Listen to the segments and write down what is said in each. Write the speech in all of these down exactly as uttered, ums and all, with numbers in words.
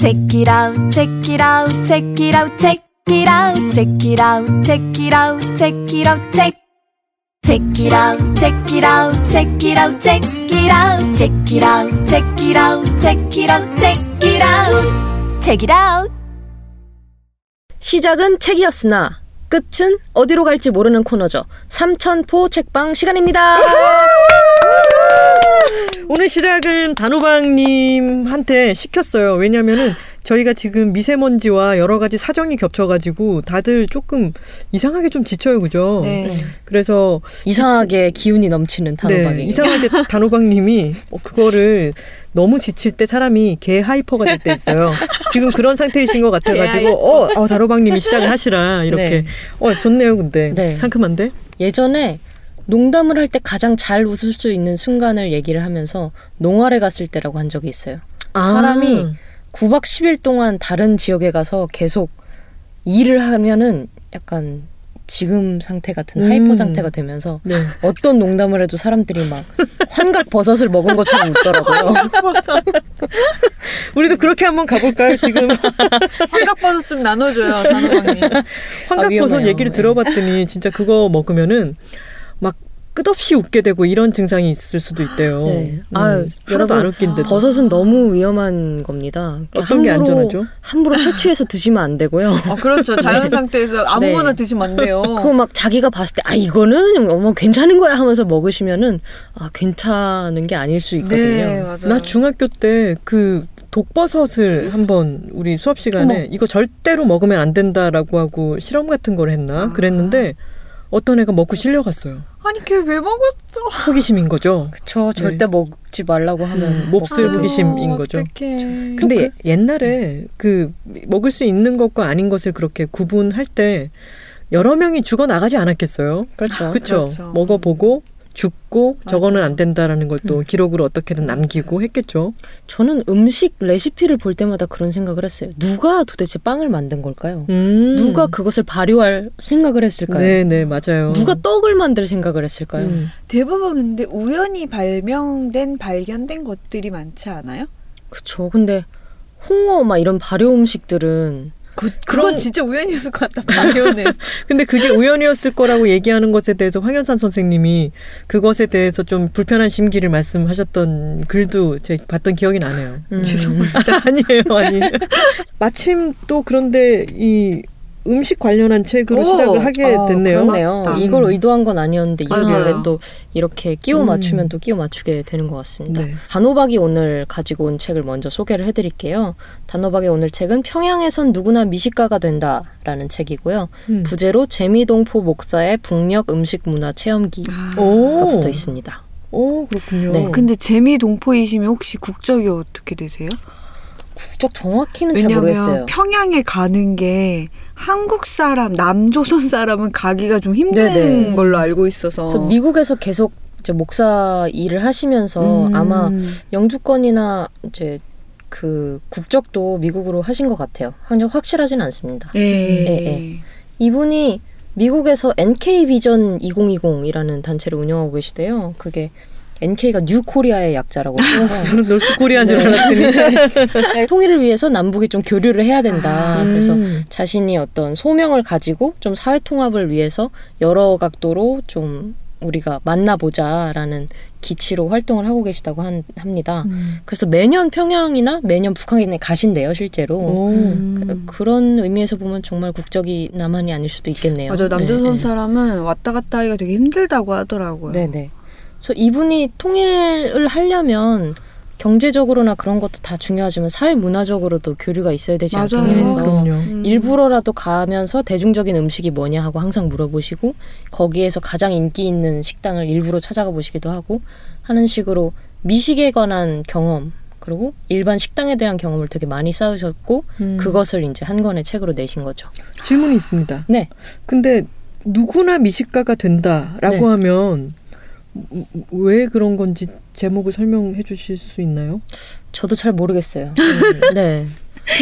Check it out, check it out, check it out, check it out, check it out, check it out, check it out, check. Check it out, check it out, check it out, check it out, check it out, check it out, check it out, check it out, check it out. 시작은 책이었으나 끝은 어디로 갈지 모르는 코너죠. 삼천포 책방 시간입니다. 오늘 시작은 단호박님한테 시켰어요. 왜냐면은 저희가 지금 미세먼지와 여러 가지 사정이 겹쳐가지고 다들 조금 이상하게 좀 지쳐요, 그죠? 네. 그래서 이상하게 지치... 기운이 넘치는 단호박이. 네, 이상하게 단호박님이 그거를 너무 지칠 때 사람이 개 하이퍼가 될 때 있어요. 지금 그런 상태이신 것 같아가지고 어, 어 단호박님이 시작을 하시라 이렇게. 네. 어 좋네요, 근데 네. 상큼한데? 예전에. 농담을 할 때 가장 잘 웃을 수 있는 순간을 얘기를 하면서 농활에 갔을 때라고 한 적이 있어요. 아. 사람이 구박 십일 동안 다른 지역에 가서 계속 일을 하면은 약간 지금 상태 같은 음. 하이퍼 상태가 되면서 네. 어떤 농담을 해도 사람들이 막 환각 버섯을 먹은 것처럼 웃더라고요. 우리도 그렇게 한번 가볼까요 지금? 환각 버섯 좀 나눠줘요. 환각 아, 버섯 얘기를 들어봤더니 진짜 그거 먹으면은 막 끝없이 웃게 되고 이런 증상이 있을 수도 있대요. 네. 아, 음, 하나도 안 웃긴데도. 버섯은 너무 위험한 겁니다. 어떤 게 함부로, 안전하죠? 함부로 채취해서 드시면 안 되고요. 아, 그렇죠. 자연 상태에서 아무거나 네. 드시면 안 돼요. 그거 막 자기가 봤을 때 아 이거는 어머 괜찮은 거야 하면서 먹으시면은 아 괜찮은 게 아닐 수 있거든요. 네, 맞아요. 나 중학교 때 그 독버섯을 한번 우리 수업 시간에 어머. 이거 절대로 먹으면 안 된다라고 하고 실험 같은 걸 했나 아. 그랬는데. 어떤 애가 먹고 실려갔어요. 아니 걔 왜 먹었어? 호기심인 거죠. 그쵸. 네. 절대 먹지 말라고 하면 음, 몹쓸 아유, 호기심인 거죠. 어떡해. 근데 그, 옛날에 그 먹을 수 있는 것과 아닌 것을 그렇게 구분할 때 여러 명이 죽어나가지 않았겠어요. 그렇죠. 그쵸? 그렇죠. 먹어보고 죽고 맞아. 저거는 안 된다라는 걸 또 음. 기록으로 어떻게든 남기고 했겠죠. 저는 음식 레시피를 볼 때마다 그런 생각을 했어요. 누가 도대체 빵을 만든 걸까요? 음. 누가 그것을 발효할 생각을 했을까요? 네네 맞아요. 누가 떡을 만들 생각을 했을까요? 음. 대부분 근데 우연히 발명된 발견된 것들이 많지 않아요? 그렇죠. 근데 홍어 막 이런 발효 음식들은 그, 그건 진짜 우연이었을 것 같다. 발효는. 근데 그게 우연이었을 거라고 얘기하는 것에 대해서 황현산 선생님이 그것에 대해서 좀 불편한 심기를 말씀하셨던 글도 제가 봤던 기억이 나네요. 음. 죄송합니다. 아니에요. 아니에요. 마침 또 그런데 이 음식 관련한 책으로 오, 시작을 하게 아, 됐네요. 그렇네요. 맞다. 이걸 의도한 건 아니었는데 이상하게 아, 또 이렇게 끼워 맞추면 음. 또 끼워 맞추게 되는 것 같습니다. 네. 단호박이 오늘 가지고 온 책을 먼저 소개를 해드릴게요. 단호박의 오늘 책은 평양에선 누구나 미식가가 된다라는 책이고요. 음. 부제로 재미동포 목사의 북녘 음식 문화 체험기가 붙어 있습니다. 오 그렇군요. 네. 근데 재미동포이시면 혹시 국적이 어떻게 되세요? 국적 정확히는 잘 모르겠어요. 평양에 가는 게 한국 사람, 남조선 사람은 가기가 좀 힘든 네네. 걸로 알고 있어서. 그래서 미국에서 계속 이제 목사 일을 하시면서 음. 아마 영주권이나 이제 그 국적도 미국으로 하신 것 같아요. 전혀 확실하진 않습니다. 예. 예. 이분이 미국에서 엔케이 비전 이천이십이라는 단체를 운영하고 계시대요. 그게 엔케이가 뉴 코리아의 약자라고. 저는 노스 코리아인 줄 알았더니. 통일을 위해서 남북이 좀 교류를 해야 된다. 아, 음. 그래서 자신이 어떤 소명을 가지고 좀 사회 통합을 위해서 여러 각도로 좀 우리가 만나보자라는 기치로 활동을 하고 계시다고 한, 합니다. 음. 그래서 매년 평양이나 매년 북한에 가신대요, 실제로. 음. 그, 그런 의미에서 보면 정말 국적이 남한이 아닐 수도 있겠네요. 맞아요. 남조선 네, 사람은 네. 왔다 갔다 하기가 되게 힘들다고 하더라고요. 네네. 그래서 이분이 통일을 하려면 경제적으로나 그런 것도 다 중요하지만 사회 문화적으로도 교류가 있어야 되지 맞아요. 않겠냐 해서 음. 일부러라도 가면서 대중적인 음식이 뭐냐 하고 항상 물어보시고 거기에서 가장 인기 있는 식당을 일부러 찾아가 보시기도 하고 하는 식으로 미식에 관한 경험 그리고 일반 식당에 대한 경험을 되게 많이 쌓으셨고 음. 그것을 이제 한 권의 책으로 내신 거죠. 질문이 있습니다. 네. 근데 누구나 미식가가 된다라고 네. 하면 왜 그런 건지 제목을 설명해 주실 수 있나요? 저도 잘 모르겠어요. 네.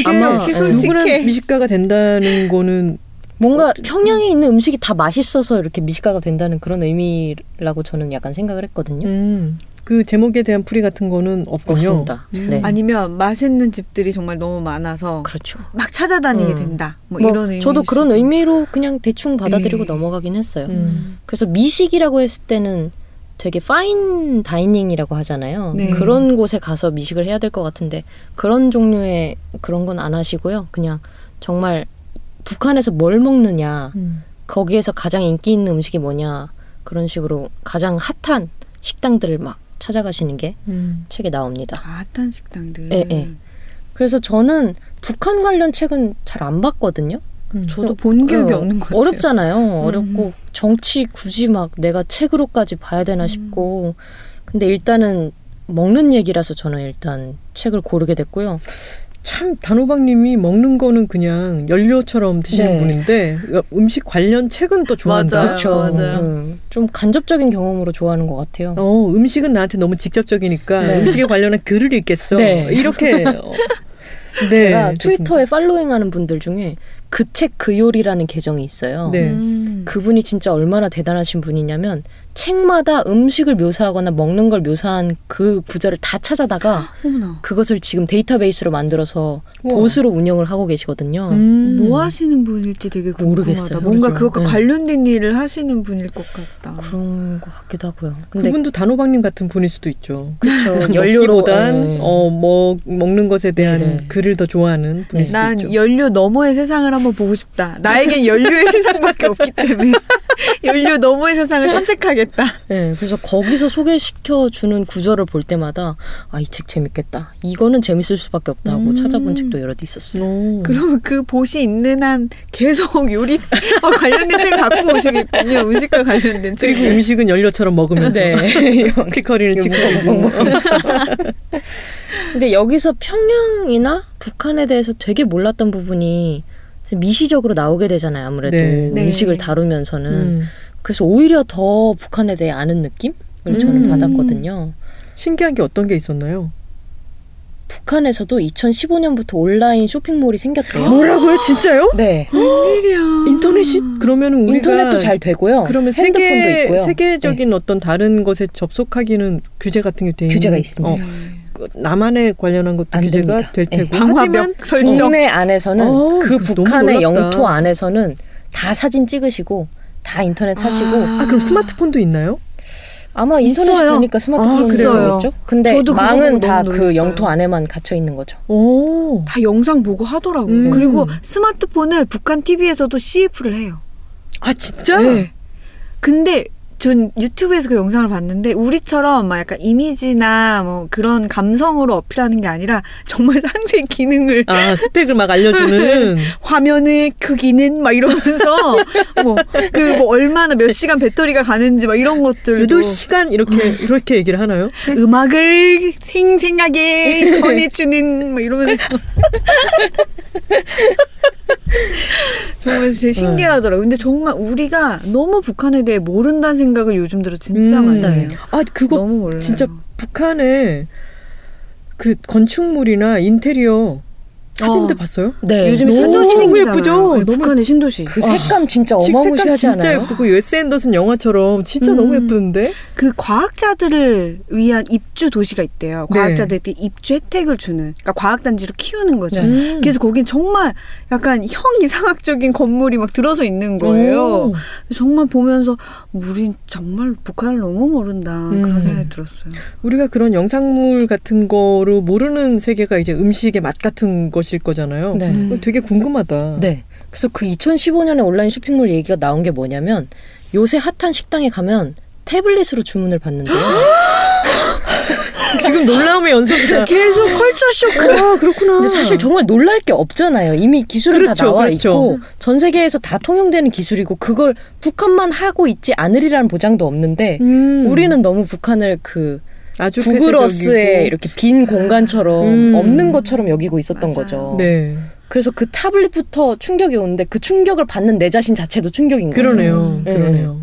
아마 누구나 미식가가 된다는 거는 뭔가 어, 평양에 있는 음식이 다 맛있어서 이렇게 미식가가 된다는 그런 의미라고 저는 약간 생각을 했거든요. 음. 그 제목에 대한 풀이 같은 거는 없군요. 없습니다. 네. 아니면 맛있는 집들이 정말 너무 많아서 그렇죠. 막 찾아다니게 음. 된다. 뭐, 뭐 이런 의미. 저도 그런 의미로 그냥 대충 받아들이고 네. 넘어가긴 했어요. 음. 그래서 미식이라고 했을 때는 되게 파인 다이닝이라고 하잖아요. 네. 그런 곳에 가서 미식을 해야 될 것 같은데 그런 종류의 그런 건 안 하시고요. 그냥 정말 북한에서 뭘 먹느냐, 음. 거기에서 가장 인기 있는 음식이 뭐냐 그런 식으로 가장 핫한 식당들을 막 찾아가시는 게 음. 책에 나옵니다. 아, 핫한 식당들. 네, 네. 그래서 저는 북한 관련 책은 잘 안 봤거든요. 음. 저도 본 기억이 어, 없는 것 같아요. 어렵잖아요. 어렵고 음. 정치 굳이 막 내가 책으로까지 봐야 되나 음. 싶고. 근데 일단은 먹는 얘기라서 저는 일단 책을 고르게 됐고요. 참 단호박님이 먹는 거는 그냥 연료처럼 드시는 네. 분인데 음식 관련 책은 또 좋아한다. 그렇죠. 맞아요. 음, 좀 간접적인 경험으로 좋아하는 것 같아요. 어, 음식은 나한테 너무 직접적이니까 네. 음식에 관련한 글을 읽겠어. 네. 이렇게 어, 네, 제가 트위터에 좋습니다. 팔로잉하는 분들 중에 그 책 그 요리라는 계정이 있어요. 네. 음. 그분이 진짜 얼마나 대단하신 분이냐면 책마다 음식을 묘사하거나 먹는 걸 묘사한 그 구절을 다 찾아다가 어머나. 그것을 지금 데이터베이스로 만들어서 우와. 보스로 운영을 하고 계시거든요. 음. 뭐 하시는 분일지 되게 궁금하다. 모르겠어요. 뭔가 그렇죠. 그것과 네. 관련된 일을 하시는 분일 것 같다. 그런 것 같기도 하고요. 근데 그분도 단호박님 같은 분일 수도 있죠. 그렇죠. 연료보단 네. 어, 뭐, 먹는 것에 대한 네. 글을 더 좋아하는 분일 네. 수도 난 있죠. 난 연료 너머의 세상을 한번 보고 싶다. 나에겐 연료의 세상밖에 없기 때문에 연료 너머의 세상을 탐색하겠다. 네, 그래서 거기서 소개시켜주는 구절을 볼 때마다 아, 이 책 재밌겠다. 이거는 재밌을 수밖에 없다 하고 음. 찾아본 책도 여러 개 있었어요. 오. 그럼 그 보시 있는 한 계속 요리 어, 관련된 책을 갖고 오시겠군요. 음식과 관련된 책. 그리고 음식은 연료처럼 먹으면서 치커리는 치커 먹고. 근데 여기서 평양이나 북한에 대해서 되게 몰랐던 부분이 미시적으로 나오게 되잖아요. 아무래도 네. 음식을 네. 다루면서는. 음. 그래서 오히려 더 북한에 대해 아는 느낌을 음. 저는 받았거든요. 신기한 게 어떤 게 있었나요? 북한에서도 이천십오 년부터 온라인 쇼핑몰이 생겼대요. 뭐라고요? 진짜요? 네. 웬일이야. 인터넷이? 그러면 우리가 인터넷도 잘 되고요. 그러면 핸드폰도 세계, 있고요. 세계적인 네. 어떤 다른 것에 접속하기는 규제 같은 게 되어 있는 규제가 있습니다. 어. 남한에 관련한 것도 규제가 됩니다. 될 테고. 네. 하지만 국내 안에서는 어, 그 북한의 영토 안에서는 다 사진 찍으시고 다 인터넷 아~ 하시고. 아, 그럼 스마트폰도 있나요? 아마 인터넷이 있어요. 되니까 스마트폰이 들어있죠. 아, 근데 망은 다 그 영토 안에만 갇혀 있는 거죠. 오. 다 영상 보고 하더라고요. 음. 그리고 스마트폰을 북한 티비에서도 씨에프를 해요. 아, 진짜? 네. 근데 전 유튜브에서 그 영상을 봤는데 우리처럼 막 약간 이미지나 뭐 그런 감성으로 어필하는 게 아니라 정말 상세 기능을 아 스펙을 막 알려주는 화면의 크기는 막 이러면서 뭐 그 뭐 얼마나 몇 시간 배터리가 가는지 막 이런 것들 여덟 시간 이렇게 이렇게 얘기를 하나요? 음악을 생생하게 전해주는 막 이러면서 정말 제일 신기하더라고요. 근데 정말 우리가 너무 북한에 대해 모른다는 생각을 요즘 들어 진짜 음. 많이 해요. 아, 그거 너무 몰라요. 진짜 북한의 그 건축물이나 인테리어 사진들 어. 봤어요? 네. 요즘 신도시 너무 예쁘죠? 네, 북한의 신도시. 그 색감 진짜 어마무시하지 않아요? 진짜 예쁘고 웨스 앤더슨 영화처럼 진짜 음. 너무 예쁘는데? 그 과학자들을 위한 입주 도시가 있대요. 과학자들한테 네. 입주 혜택을 주는. 그러니까 과학단지로 키우는 거죠. 네. 그래서 거긴 정말 약간 형 이상학적인 건물이 막 들어서 있는 거예요. 오. 정말 보면서 우린 정말 북한을 너무 모른다. 음. 그런 생각이 들었어요. 우리가 그런 영상물 같은 거로 모르는 세계가 이제 음식의 맛 같은 것이 일 거잖아요. 네. 음. 되게 궁금하다. 네. 그래서 그 이천십오 년에 온라인 쇼핑몰 얘기가 나온 게 뭐냐면 요새 핫한 식당에 가면 태블릿으로 주문을 받는데요. 지금 놀라움의 연속이다. 계속 컬처 쇼크. 아, 그렇구나. 근데 사실 정말 놀랄 게 없잖아요. 이미 기술은 그렇죠, 다 나와 그렇죠. 있고 전 세계에서 다 통용되는 기술이고 그걸 북한만 하고 있지 않으리라는 보장도 없는데 음. 우리는 너무 북한을 그 아주 구글어스에 이렇게 빈 공간처럼 음. 없는 것처럼 여기고 있었던 맞아요. 거죠. 네. 그래서 그 타블릿부터 충격이 오는데 그 충격을 받는 내 자신 자체도 충격인 거예요. 그러네요. 네. 그러네요.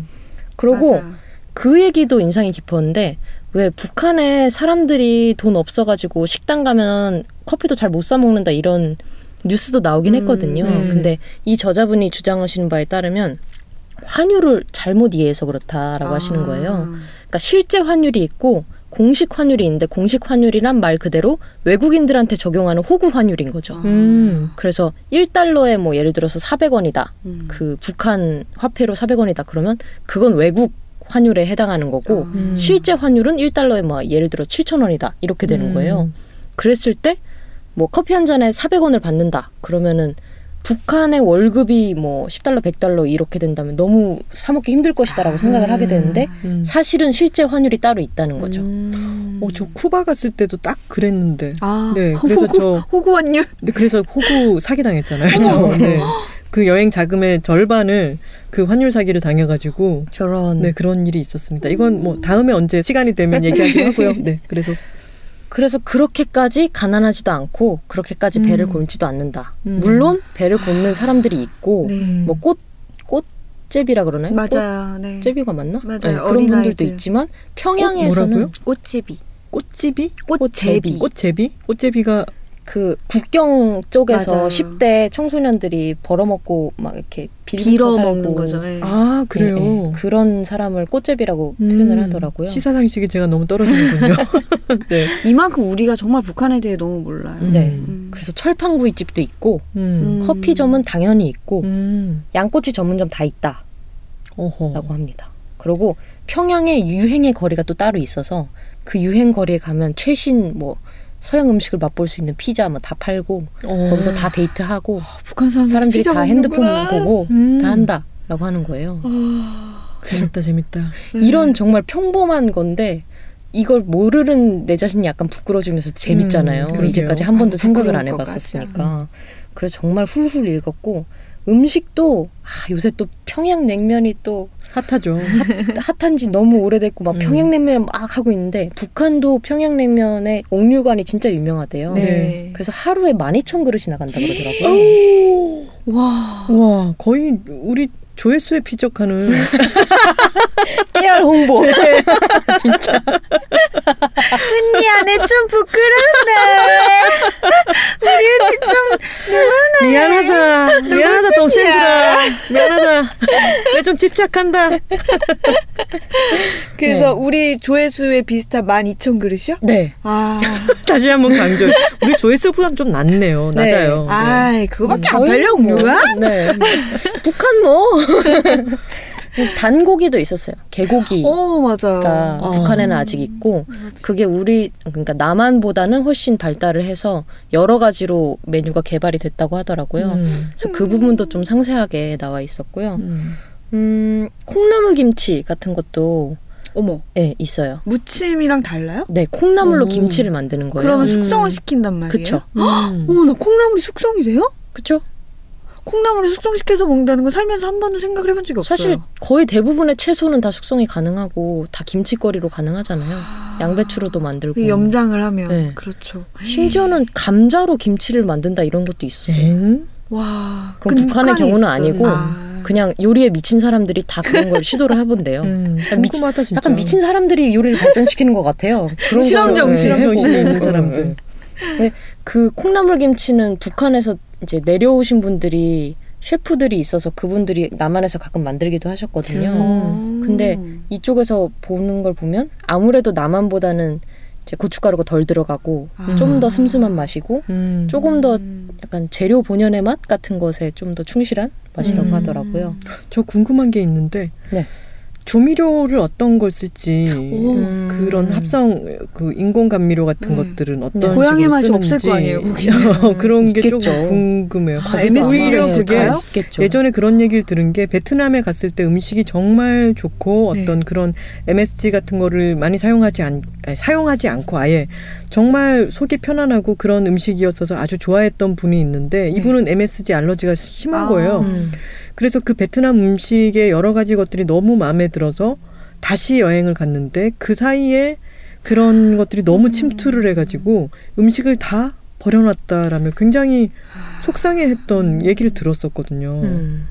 그러고 맞아요. 그 얘기도 인상이 깊었는데 왜 북한에 사람들이 돈 없어가지고 식당 가면 커피도 잘 못 사 먹는다 이런 뉴스도 나오긴 음, 했거든요. 네. 근데 이 저자분이 주장하시는 바에 따르면 환율을 잘못 이해해서 그렇다라고 아. 하시는 거예요. 그러니까 실제 환율이 있고 공식 환율이 있는데 공식 환율이란 말 그대로 외국인들한테 적용하는 호구 환율인 거죠. 음. 그래서 일 달러에 뭐 예를 들어서 사백 원이다. 음. 그 북한 화폐로 사백 원이다. 그러면 그건 외국 환율에 해당하는 거고 음. 실제 환율은 일 달러에 뭐 예를 들어 칠천 원이다. 이렇게 되는 거예요. 음. 그랬을 때 뭐 커피 한 잔에 사백 원을 받는다. 그러면은 북한의 월급이 뭐 십 달러, 백 달러 이렇게 된다면 너무 사먹기 힘들 것이다라고 생각을 하게 되는데 사실은 실제 환율이 따로 있다는 거죠. 음. 어, 저 쿠바 갔을 때도 딱 그랬는데. 아, 네, 그래서 호구, 저 호구 환율. 네, 그래서 호구 사기 당했잖아요. 저. 네. 그 여행 자금의 절반을 그 환율 사기를 당해가지고. 저런. 네, 그런 일이 있었습니다. 이건 뭐 다음에 언제 시간이 되면 얘기하기로 하고요. 네, 그래서. 그래서 그렇게까지 가난하지도 않고 그렇게까지 배를 음. 곪지도 않는다. 음. 물론 배를 곪는 사람들이 있고 네. 뭐 꽃, 꽃제비라 그러나요? 맞아요. 네. 제비가 맞나? 맞아요. 네, 그런 분들도 있지만 평양에서는 꽃, 꽃제비. 꽃제비? 꽃제비. 꽃제비? 꽃제비가 그 국경 쪽에서 맞아요. 십 대 청소년들이 벌어먹고 막 이렇게 빌어먹는 거죠. 예. 아 그래요. 예, 예. 그런 사람을 꽃제비라고 음, 표현을 하더라고요. 시사상식이 제가 너무 떨어지는군요. 네. 이만큼 우리가 정말 북한에 대해 너무 몰라요. 음. 네. 음. 그래서 철판구이집도 있고 음. 커피점은 당연히 있고 음. 양꼬치 전문점 다 있다. 어허. 라고 합니다. 그리고 평양의 유행의 거리가 또 따로 있어서 그 유행 거리에 가면 최신 뭐 서양 음식을 맛볼 수 있는 피자 뭐 다 팔고 어. 거기서 다 데이트하고 아, 북한 사람들이 다 핸드폰 보고 음. 다 한다라고 하는 거예요. 어. 재밌다 재밌다. 음. 이런 정말 평범한 건데 이걸 모르는 내 자신이 약간 부끄러워지면서 재밌잖아요. 음, 이제까지 한 번도 아, 생각을 안 해봤었으니까. 음. 그래서 정말 훌훌 읽었고 음식도 아, 요새 또 평양냉면이 또 핫하죠. 핫, 핫한지 너무 오래됐고 막 음. 평양냉면 막 하고 있는데 북한도 평양냉면의 옥류관이 진짜 유명하대요. 네. 그래서 하루에 만 이천 그릇이 나간다 그러더라고요. 와, 와 거의 우리 조회수에 피적하는 깨알 홍보. 네. 진짜 언니 안에 좀 부끄럽네. 우리 언니 좀 미안해. 미안하다. 미안하다 동생들아. 미안하다. 내가 좀 집착한다. 그래서 네. 우리 조회수에 비슷한 만 이천 그릇이요? 네. 아. 다시 한번 강조. 우리 조회수보다 좀 낮네요. 네. 낮아요. 네. 아이 그거밖에 안 팔려고 뭐야? 네. 북한 뭐. 단고기도 있었어요. 개고기가 오, 맞아요. 북한에는 아. 아직 있고 맞아. 그게 우리 그러니까 남한보다는 훨씬 발달을 해서 여러 가지로 메뉴가 개발이 됐다고 하더라고요. 음. 그래서 그 부분도 좀 상세하게 나와 있었고요. 음. 음, 콩나물 김치 같은 것도 어머, 네, 있어요. 무침이랑 달라요? 네, 콩나물로 오. 김치를 만드는 거예요. 그러면 숙성을 음. 시킨단 말이에요? 그쵸. 음. 어머나, 콩나물이 숙성이 돼요? 그쵸. 콩나물을 숙성시켜서 먹는다는 건 살면서 한 번도 생각을 해본 적이 없어요. 사실 거의 대부분의 채소는 다 숙성이 가능하고 다 김치거리로 가능하잖아요. 아, 양배추로도 만들고. 염장을 하면. 네. 그렇죠. 심지어는 감자로 김치를 만든다 이런 것도 있었어요. 음? 와, 그건 북한의 경우는 있어요. 아니고 아. 그냥 요리에 미친 사람들이 다 그런 걸 시도를 해본대요. 음, 약간, 미치, 약간 미친 사람들이 요리를 발전시키는 것 같아요. 그런 실험정신, 실험정신이 있는 사람들. 근데 그 콩나물 김치는 북한에서 이제 내려오신 분들이 셰프들이 있어서 그분들이 남한에서 가끔 만들기도 하셨거든요. 음. 근데 이쪽에서 보는 걸 보면 아무래도 남한보다는 이제 고춧가루가 덜 들어가고 아. 좀 더 슴슴한 맛이고 음. 조금 더 약간 재료 본연의 맛 같은 것에 좀 더 충실한 맛이라고 음. 하더라고요. 저 궁금한 게 있는데 네. 조미료를 어떤 걸 쓸지 오. 그런 합성 그 인공 감미료 같은 네. 것들은 어떤 네. 고향의 맛이 없을 거 아니에요. 그런 게 있겠죠. 조금 궁금해요. 아, 오히려 그게 있겠죠. 예전에 그런 얘기를 들은 게 베트남에 갔을 때 음식이 정말 좋고 네. 어떤 그런 엠에스지 같은 거를 많이 사용하지 않 아니, 사용하지 않고 아예 정말 속이 편안하고 그런 음식이었어서 아주 좋아했던 분이 있는데 이분은 네. 엠에스지 알러지가 심한 아, 거예요. 음. 그래서 그 베트남 음식의 여러 가지 것들이 너무 마음에 들어서 다시 여행을 갔는데 그 사이에 그런 것들이 너무 침투를 해가지고 음식을 다 버려놨다라며 굉장히 속상해했던 얘기를 들었었거든요. 음.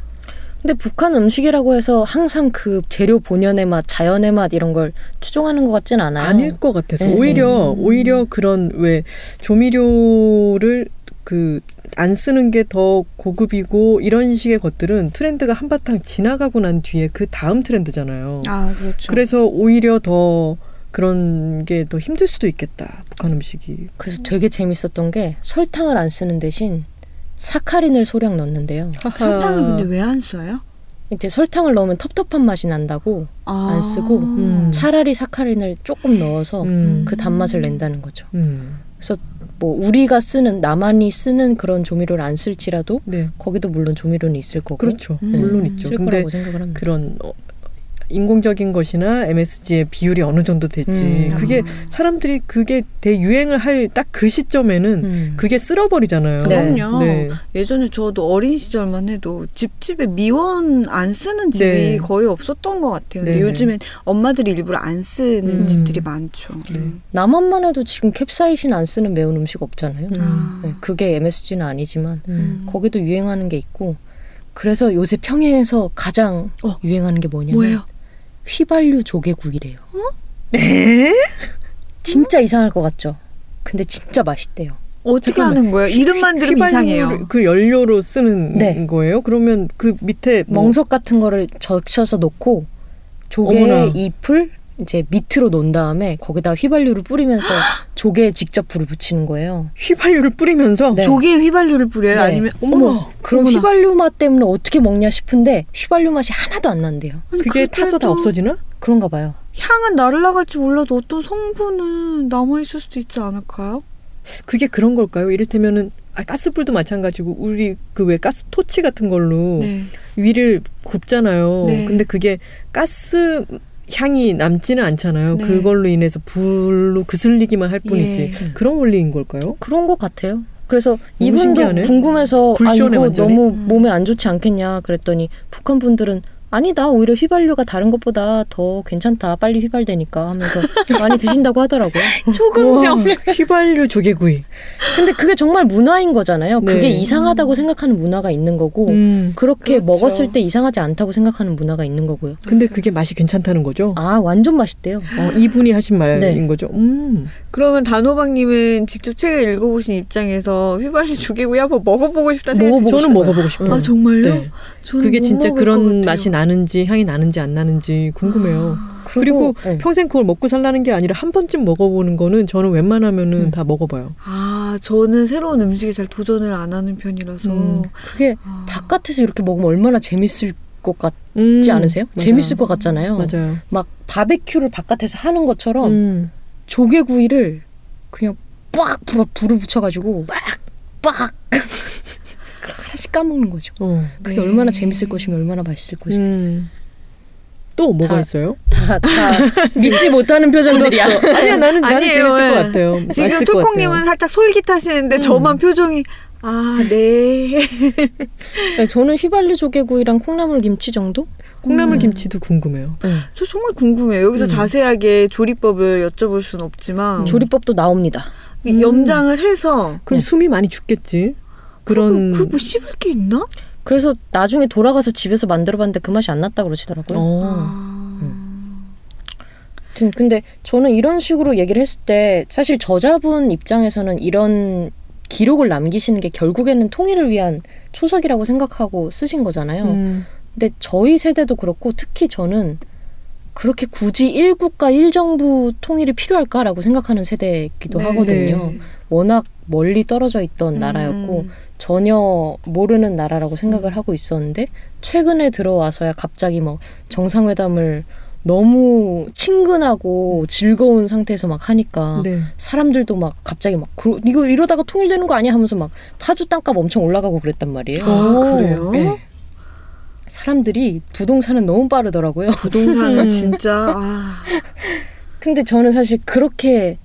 근데 북한 음식이라고 해서 항상 그 재료 본연의 맛, 자연의 맛 이런 걸 추종하는 것 같진 않아요. 아닐 것 같아서. 네, 오히려, 네. 오히려 그런 왜 조미료를 그 안 쓰는 게 더 고급이고 이런 식의 것들은 트렌드가 한바탕 지나가고 난 뒤에 그 다음 트렌드잖아요. 아, 그렇죠. 그래서 오히려 더 그런 게 더 힘들 수도 있겠다. 북한 음식이. 그래서 되게 재밌었던 게 설탕을 안 쓰는 대신 사카린을 소량 넣는데요. 설탕은 근데 왜 안 써요? 이제 설탕을 넣으면 텁텁한 맛이 난다고 아~ 안 쓰고 음. 차라리 사카린을 조금 넣어서 음. 그 단맛을 낸다는 거죠. 음. 그래서 뭐 우리가 쓰는 남한이 쓰는 그런 조미료를 안 쓸지라도 네. 거기도 물론 조미료는 있을 거고 그렇죠. 음. 물론 있죠. 쓸 거라고 생각을 합니다. 그런 어, 인공적인 것이나 엠에스지의 비율이 어느 정도 됐지. 음. 그게 사람들이 그게 대유행을 할 딱 그 시점에는 음. 그게 쓸어버리잖아요. 네. 그럼요. 네. 예전에 저도 어린 시절만 해도 집집에 미원 안 쓰는 집이 네. 거의 없었던 것 같아요. 근데 요즘엔 엄마들이 일부러 안 쓰는 음. 집들이 많죠. 네. 남한만 해도 지금 캡사이신 안 쓰는 매운 음식 없잖아요. 음. 네. 그게 엠에스지는 아니지만 음. 거기도 유행하는 게 있고 그래서 요새 평양에서 가장 어. 유행하는 게 뭐냐면 뭐예요? 휘발유 조개구이래요. 어? 네? 진짜 음? 이상할 것 같죠? 근데 진짜 맛있대요. 어떻게 잠깐만. 하는 거예요? 이름만 들으면 이상해요. 그 연료로 쓰는 네. 거예요? 그러면 그 밑에 뭐. 멍석 같은 거를 적셔서 놓고 조개의 잎을 이제 밑으로 놓은 다음에 거기다 휘발유를 뿌리면서 조개에 직접 불을 붙이는 거예요. 휘발유를 뿌리면서? 네. 조개에 휘발유를 뿌려요? 네. 아니면 어머, 어머 그럼 어머나. 휘발유 맛 때문에 어떻게 먹냐 싶은데 휘발유 맛이 하나도 안 난대요. 아니, 그게 타서 다 없어지나? 그런가 봐요. 향은 날아갈지 몰라도 어떤 성분은 남아있을 수도 있지 않을까요? 그게 그런 걸까요? 이를테면은 아, 가스불도 마찬가지고 우리 그 왜 가스 토치 같은 걸로 네. 위를 굽잖아요. 네. 근데 그게 가스 향이 남지는 않잖아요. 네. 그걸로 인해서 불로 그슬리기만 할 뿐이지. 예. 그런 원리인 걸까요? 그런 것 같아요. 그래서 이분도 궁금해서 아 이거 완전히? 너무 몸에 안 좋지 않겠냐 그랬더니 북한 분들은 아니다. 오히려 휘발유가 다른 것보다 더 괜찮다. 빨리 휘발되니까 하면서 많이 드신다고 하더라고요. 초긍정. 휘발유 조개구이. 근데 그게 정말 문화인 거잖아요. 네. 그게 이상하다고 음. 생각하는 문화가 있는 거고 음, 그렇게 그렇죠. 먹었을 때 이상하지 않다고 생각하는 문화가 있는 거고요. 근데 그게 맛이 괜찮다는 거죠? 아, 완전 맛있대요. 어, 이분이 하신 말인 네. 거죠? 음. 그러면 단호박님은 직접 책을 읽어보신 입장에서 휘발유 조개구이 한번 먹어보고 싶다는 생각이 저는 싶어요. 먹어보고 싶어요. 아, 정말요? 네. 저는 그게 진짜 그런 맛이 나요. 나는지 향이 나는지 안 나는지 궁금해요. 아, 그리고, 그리고 네. 평생 그걸 먹고 살라는 게 아니라 한 번쯤 먹어보는 거는 저는 웬만하면은 음. 다 먹어봐요. 아, 저는 새로운 음식에 잘 도전을 안 하는 편이라서 음. 그게 아. 바깥에서 이렇게 먹으면 얼마나 재밌을 것 같지 음. 않으세요? 맞아요. 재밌을 것 같잖아요. 맞아요. 막 바베큐를 바깥에서 하는 것처럼 음. 조개구이를 그냥 빡 불을 붙여가지고 빡빡 하나씩 까먹는 거죠. 어, 그게 네. 얼마나 재밌을 것이며 얼마나 맛있을 것이겠어요. 음. 또 뭐가 다, 있어요? 다, 다 믿지 못하는 표정들이야. 아니야, 나는, 나는 재밌을 것 같아요. 지금 토콩님은 살짝 솔깃하시는데 음. 저만 표정이 아, 네. 저는 휘발유 조개구이랑 콩나물 김치 정도? 콩나물 음. 김치도 궁금해요. 네. 저 정말 궁금해요. 여기서 음. 자세하게 조리법을 여쭤볼 순 없지만 음. 조리법도 나옵니다. 음. 염장을 해서 그럼 네. 숨이 많이 죽겠지? 그런 그 뭐 씹을 게 있나? 그래서 나중에 돌아가서 집에서 만들어봤는데 그 맛이 안 났다고 그러시더라고요. 아. 음. 근데 저는 이런 식으로 얘기를 했을 때 사실 저자분 입장에서는 이런 기록을 남기시는 게 결국에는 통일을 위한 초석이라고 생각하고 쓰신 거잖아요. 음. 근데 저희 세대도 그렇고 특히 저는 그렇게 굳이 일 국가 일 정부 통일이 필요할까라고 생각하는 세대이기도 네, 하거든요. 네. 워낙 멀리 떨어져 있던 음. 나라였고 전혀 모르는 나라라고 생각을 하고 있었는데 최근에 들어와서야 갑자기 뭐 정상회담을 너무 친근하고 즐거운 상태에서 막 하니까 네. 사람들도 막 갑자기 막 그러, 이거 이러다가 통일되는 거 아니야 하면서 막 파주 땅값 엄청 올라가고 그랬단 말이에요. 아, 그래요? 네. 사람들이 부동산은 너무 빠르더라고요. 부동산은 진짜 아. 근데 저는 사실 그렇게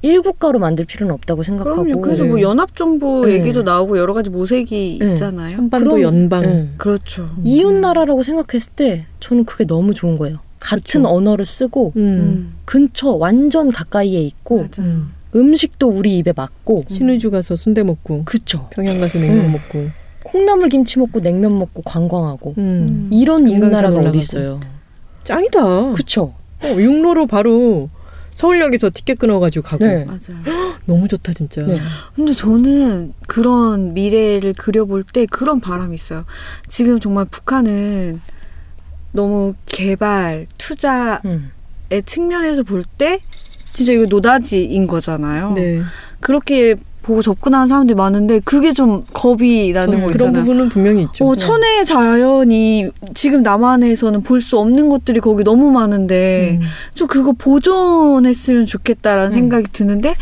일 국가로 만들 필요는 없다고 생각하고. 그럼요. 그래서 네. 뭐 연합정부 네. 얘기도 나오고 여러 가지 모색이 네. 있잖아요. 한반도 그럼, 연방. 네. 그렇죠. 이웃나라라고 생각했을 때 저는 그게 너무 좋은 거예요. 같은 그렇죠. 언어를 쓰고 음. 음. 근처 완전 가까이에 있고 음. 음식도 우리 입에 맞고 신의주 가서 순대 먹고 그렇죠. 평양 가서 냉면 음. 먹고 콩나물 김치 먹고 냉면 먹고 관광하고 음. 이런 이웃나라가 올라가고. 어디 있어요. 짱이다. 그렇죠. 어, 육로로 바로 서울역에서 티켓 끊어가지고 가고. 네. 맞아요. 너무 좋다 진짜. 네. 근데 저는 그런 미래를 그려볼 때 그런 바람이 있어요. 지금 정말 북한은 너무 개발, 투자 음. 측면에서 볼 때 진짜 이거 노다지인 거잖아요. 네. 그렇게 보고 접근하는 사람들이 많은데 그게 좀 겁이 나는 거 있잖아요. 그런 부분은 분명히 있죠. 어, 천혜의 자연이 지금 남한에서는 볼 수 없는 것들이 거기 너무 많은데 음. 좀 그거 보존했으면 좋겠다라는 음. 생각이 드는데,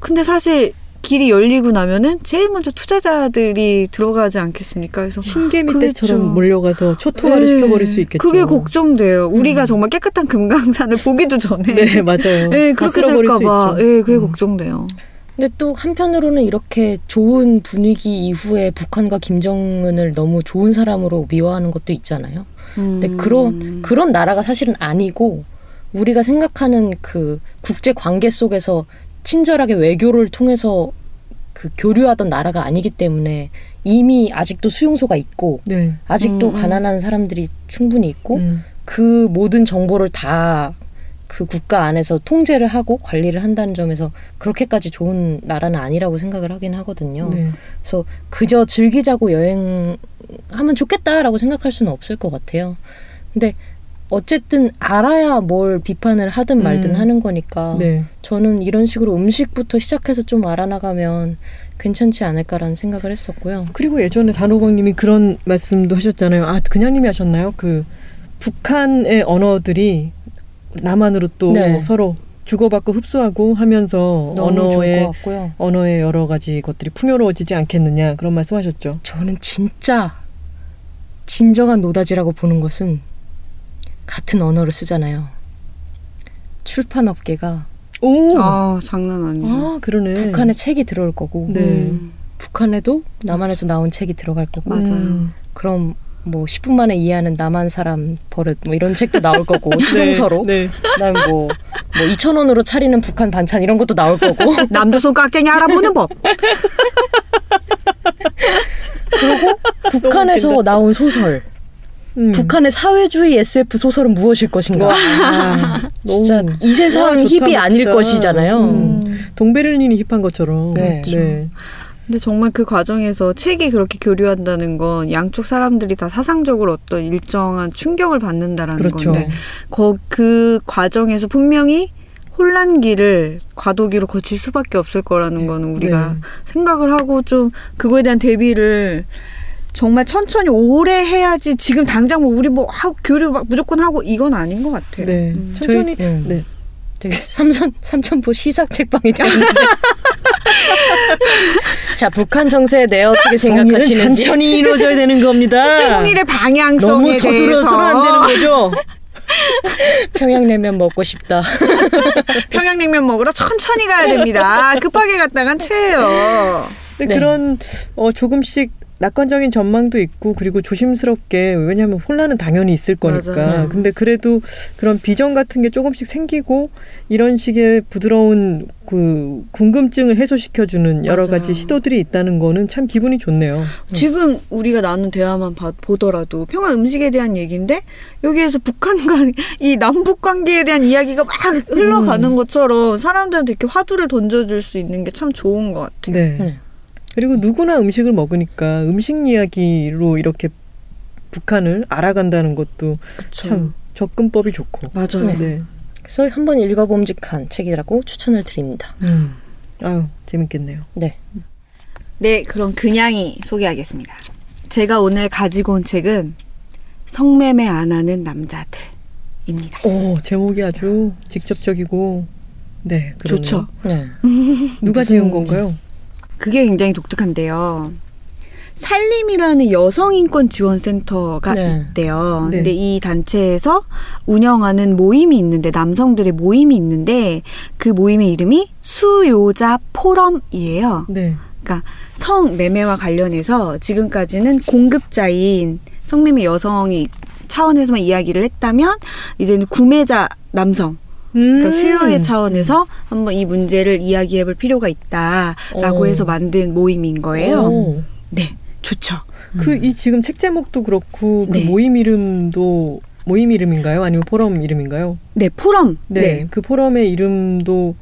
근데 사실 길이 열리고 나면은 제일 먼저 투자자들이 들어가지 않겠습니까? 그래서 신개미 때처럼 좀 몰려가서 초토화를 에이, 시켜버릴 수 있겠죠. 그게 걱정돼요. 우리가 음. 정말 깨끗한 금강산을 보기도 전에 네 맞아요. 네 그렇게 될까 봐. 네 그게 음. 걱정돼요. 근데 또 한편으로는 이렇게 좋은 분위기 이후에 북한과 김정은을 너무 좋은 사람으로 미화하는 것도 있잖아요. 음. 근데 그런 그런 나라가 사실은 아니고, 우리가 생각하는 그 국제 관계 속에서 친절하게 외교를 통해서 그 교류하던 나라가 아니기 때문에 이미 아직도 수용소가 있고 네. 아직도 음. 가난한 사람들이 충분히 있고 음. 그 모든 정보를 다 그 국가 안에서 통제를 하고 관리를 한다는 점에서 그렇게까지 좋은 나라는 아니라고 생각을 하긴 하거든요. 네. 그래서 그저 즐기자고 여행하면 좋겠다라고 생각할 수는 없을 것 같아요. 근데 어쨌든 알아야 뭘 비판을 하든 말든 음. 하는 거니까 네. 저는 이런 식으로 음식부터 시작해서 좀 알아나가면 괜찮지 않을까라는 생각을 했었고요. 그리고 예전에 단호박님이 그런 말씀도 하셨잖아요. 아, 그냥님이 하셨나요? 그 북한의 언어들이 남한으로 또 네. 서로 주고받고 흡수하고 하면서 언어의, 언어의 여러 가지 것들이 풍요로워지지 않겠느냐, 그런 말씀하셨죠. 저는 진짜 진정한 노다지라고 보는 것은 같은 언어를 쓰잖아요. 출판업계가 오. 아 장난 아니에요. 아 그러네. 북한에 책이 들어올 거고 네. 음. 북한에도 남한에서 나온 책이 들어갈 거고 맞아요. 음. 그럼 뭐 십 분 만에 이해하는 남한 사람 버릇 뭐 이런 책도 나올 거고 수용서로 네, 네. 그다음에 뭐, 뭐 이천 원으로 차리는 북한 반찬 이런 것도 나올 거고 남조선 깍쟁이 알아보는 법. 그리고 북한에서 나온 소설 음. 북한의 사회주의 에스에프 소설은 무엇일 것인가. 와, 아, 진짜 너무, 이 세상 와, 힙이 아닐 것이잖아요. 음. 동베를린이 힙한 것처럼. 네. 그렇죠. 네. 근데 정말 그 과정에서 책이 그렇게 교류한다는 건 양쪽 사람들이 다 사상적으로 어떤 일정한 충격을 받는다라는 그렇죠. 건데 거, 그 과정에서 분명히 혼란기를 과도기로 거칠 수밖에 없을 거라는 네. 거는 우리가 네. 생각을 하고 좀 그거에 대한 대비를 정말 천천히 오래 해야지. 지금 당장 뭐 우리 뭐 하고 교류 막 무조건 하고 이건 아닌 것 같아요. 네. 음. 천천히. 저희, 음. 네. 되게 삼천 삼천포 시사책방이 되는데. 자, 북한 정세에 대해 어떻게 생각하시는지. 정의는 천천히 이루어져야 되는 겁니다. 통일의 방향성에 대해서. 너무 서두르서는 안 되는 거죠. 평양냉면 먹고 싶다. 평양냉면 먹으러 천천히 가야 됩니다. 급하게 갔다간 체해요. 네. 그런 어, 조금씩 낙관적인 전망도 있고, 그리고 조심스럽게, 왜냐하면 혼란은 당연히 있을 거니까. 맞아요. 근데 그래도 그런 비전 같은 게 조금씩 생기고 이런 식의 부드러운 그 궁금증을 해소시켜주는 여러 맞아요. 가지 시도들이 있다는 거는 참 기분이 좋네요. 지금 응. 우리가 나눈 대화만 봐, 보더라도 평화 음식에 대한 얘기인데 여기에서 북한과 이 남북 관계에 대한 이야기가 막 흘러가는 음. 것처럼 사람들한테 이렇게 화두를 던져줄 수 있는 게 참 좋은 것 같아요. 네. 응. 그리고 누구나 음식을 먹으니까 음식 이야기로 이렇게 북한을 알아간다는 것도 그쵸. 참 접근법이 좋고. 맞아요. 네. 네. 그래서 한번 읽어봄직한 책이라고 추천을 드립니다. 음. 아유, 재밌겠네요. 네. 네, 그럼 그냥이 소개하겠습니다. 제가 오늘 가지고 온 책은 성매매 안 하는 남자들입니다. 오, 제목이 아주 직접적이고 네, 그러네요. 좋죠. 네. 누가 지은 건가요? 그게 굉장히 독특한데요. 살림이라는 여성인권지원센터가 네. 있대요. 네. 근데 이 단체에서 운영하는 모임이 있는데, 남성들의 모임이 있는데, 그 모임의 이름이 수요자 포럼이에요. 네. 그러니까 성매매와 관련해서 지금까지는 공급자인 성매매 여성이 차원에서만 이야기를 했다면, 이제는 구매자 남성. 음. 그러니까 수요의 차원에서 한번 이 문제를 이야기해볼 필요가 있다라고 오. 해서 만든 모임인 거예요. 오. 네, 좋죠. 그 이 지금 책 제목도 그렇고 네. 그 모임 이름도 모임 이름인가요? 아니면 포럼 이름인가요? 네, 포럼. 네, 네. 그 포럼의 이름도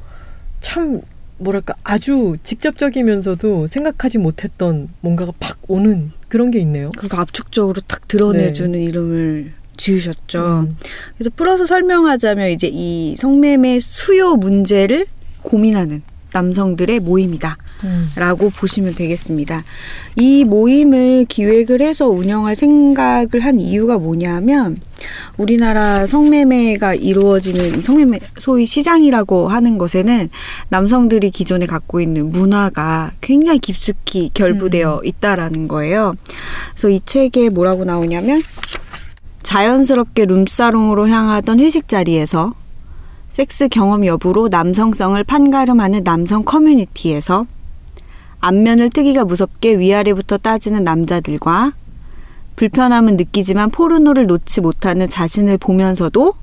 참 뭐랄까 아주 직접적이면서도 생각하지 못했던 뭔가가 팍 오는 그런 게 있네요. 그러니까 압축적으로 탁 드러내주는 네. 이름을 지으셨죠. 음. 그래서 풀어서 설명하자면 이제 이 성매매 수요 문제를 고민하는 남성들의 모임이다 음. 라고 보시면 되겠습니다. 이 모임을 기획을 해서 운영할 생각을 한 이유가 뭐냐면 우리나라 성매매가 이루어지는 성매매 소위 시장이라고 하는 것에는 남성들이 기존에 갖고 있는 문화가 굉장히 깊숙이 결부되어 있다라는 거예요. 그래서 이 책에 뭐라고 나오냐면 자연스럽게 룸사롱으로 향하던 회식 자리에서 섹스 경험 여부로 남성성을 판가름하는 남성 커뮤니티에서 앞면을 뜨기가 무섭게 위아래부터 따지는 남자들과 불편함은 느끼지만 포르노를 놓지 못하는 자신을 보면서도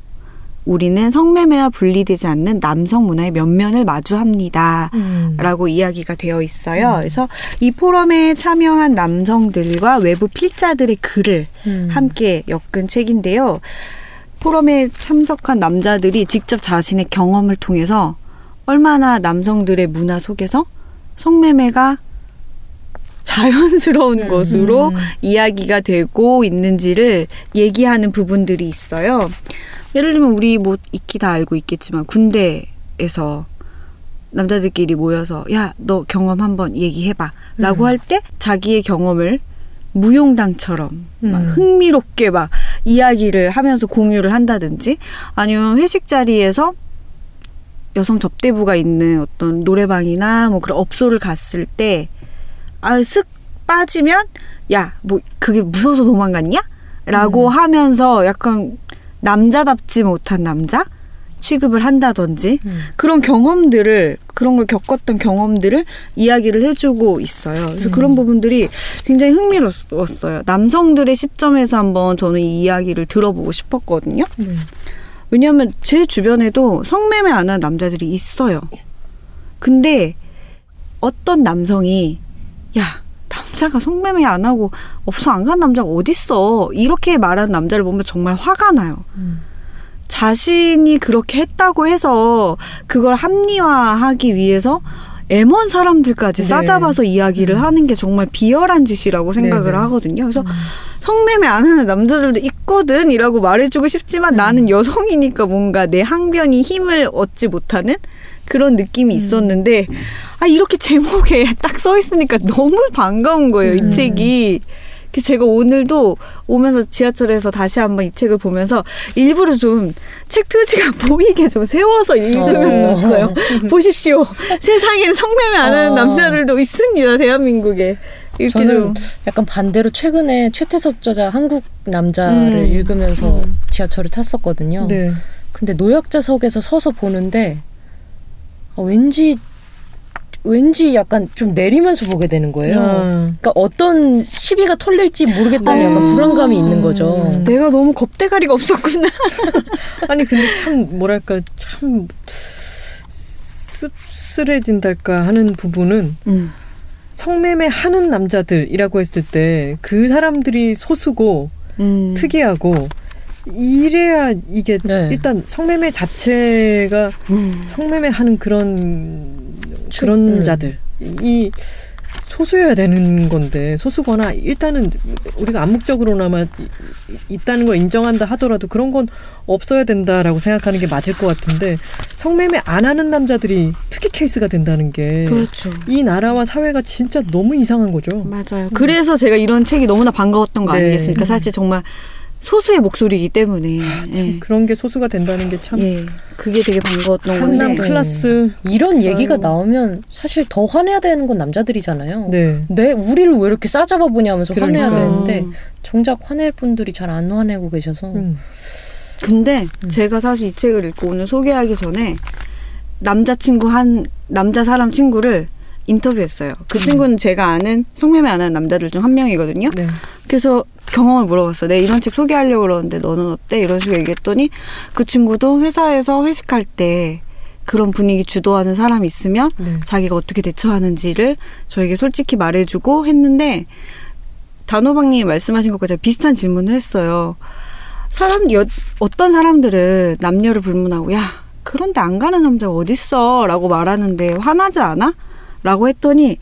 우리는 성매매와 분리되지 않는 남성 문화의 면면을 마주합니다. 음. 라고 이야기가 되어 있어요. 음. 그래서 이 포럼에 참여한 남성들과 외부 필자들의 글을 음. 함께 엮은 책인데요. 포럼에 참석한 남자들이 직접 자신의 경험을 통해서 얼마나 남성들의 문화 속에서 성매매가 자연스러운 음. 것으로 이야기가 되고 있는지를 얘기하는 부분들이 있어요. 예를 들면 우리 뭐 익히 다 알고 있겠지만 군대에서 남자들끼리 모여서 야, 너 경험 한번 얘기해봐 라고 음. 할 때 자기의 경험을 무용당처럼 막 흥미롭게 막 이야기를 하면서 공유를 한다든지 아니면 회식 자리에서 여성 접대부가 있는 어떤 노래방이나 뭐 그런 업소를 갔을 때 아, 쓱 빠지면 야, 뭐 그게 무서워서 도망갔냐? 라고 음. 하면서 약간 남자답지 못한 남자 취급을 한다든지 음. 그런 경험들을 그런 걸 겪었던 경험들을 이야기를 해주고 있어요. 그래서 음. 그런 부분들이 굉장히 흥미로웠어요. 남성들의 시점에서 한번 저는 이 이야기를 들어보고 싶었거든요. 음. 왜냐하면 제 주변에도 성매매 안 하는 남자들이 있어요. 근데 어떤 남성이 야 남자가 성매매 안 하고 업소 안 간 남자가 어딨어 이렇게 말하는 남자를 보면 정말 화가 나요. 음. 자신이 그렇게 했다고 해서 그걸 합리화하기 위해서 애먼 사람들까지 네. 싸잡아서 이야기를 음. 하는 게 정말 비열한 짓이라고 생각을 네네. 하거든요. 그래서 음. 성매매 안 하는 남자들도 있거든 이라고 말해주고 싶지만 음. 나는 여성이니까 뭔가 내 항변이 힘을 얻지 못하는 그런 느낌이 음. 있었는데 아 이렇게 제목에 딱 써 있으니까 너무 반가운 거예요. 음. 이 책이. 그래서 제가 오늘도 오면서 지하철에서 다시 한번 이 책을 보면서 일부러 좀 책 표지가 보이게 좀 세워서 읽으면서 어. 왔어요. 보십시오. 세상엔 성매매 안 하는 어. 남자들도 있습니다. 대한민국에. 이렇게 저는 좀. 약간 반대로 최근에 최태섭 저자 한국 남자를 음. 읽으면서 음. 지하철을 탔었거든요. 네. 근데 노약자석에서 서서 보는데 아, 왠지 왠지 약간 좀 내리면서 보게 되는 거예요. 음. 그러니까 어떤 시비가 털릴지 모르겠다는 아~ 약간 불안감이 있는 거죠. 내가 너무 겁대가리가 없었구나. 아니 근데 참 뭐랄까 참 씁쓸해진달까 하는 부분은 음. 성매매 하는 남자들이라고 했을 때 그 사람들이 소수고 음. 특이하고 이래야 이게 네. 일단 성매매 자체가 음. 성매매하는 그런 그런 음. 자들 이 소수여야 되는 건데 소수거나 일단은 우리가 암묵적으로나마 있다는 걸 인정한다 하더라도 그런 건 없어야 된다라고 생각하는 게 맞을 것 같은데 성매매 안 하는 남자들이 특이 케이스가 된다는 게 그렇죠. 이 나라와 사회가 진짜 너무 이상한 거죠. 맞아요. 음. 그래서 제가 이런 책이 너무나 반가웠던 거 네. 아니겠습니까? 사실 정말 소수의 목소리이기 때문에 아, 참 예. 그런 게 소수가 된다는 게 참 예. 그게 되게 반가웠던 건데 한남 클라스 네. 이런 얘기가 아유. 나오면 사실 더 화내야 되는 건 남자들이잖아요. 네. 내 우리를 왜 이렇게 싸잡아 보냐 하면서 그러니까. 화내야 되는데 정작 화낼 분들이 잘 안 화내고 계셔서 음. 근데 음. 제가 사실 이 책을 읽고 오늘 소개하기 전에 남자친구 한 남자 사람 친구를 인터뷰했어요. 그 음. 친구는 제가 아는 성매매 안 하는 남자들 중 한 명이거든요. 네. 그래서 경험을 물어봤어. 내가 이런 책 소개하려고 그러는데 너는 어때? 이런 식으로 얘기했더니 그 친구도 회사에서 회식할 때 그런 분위기 주도하는 사람이 있으면 네. 자기가 어떻게 대처하는지를 저에게 솔직히 말해주고 했는데 단호박님이 말씀하신 것과 제가 비슷한 질문을 했어요. 사람 여, 어떤 사람들은 남녀를 불문하고 야 그런데 안 가는 남자가 어딨어? 라고 말하는데 화나지 않아? 라고 했더니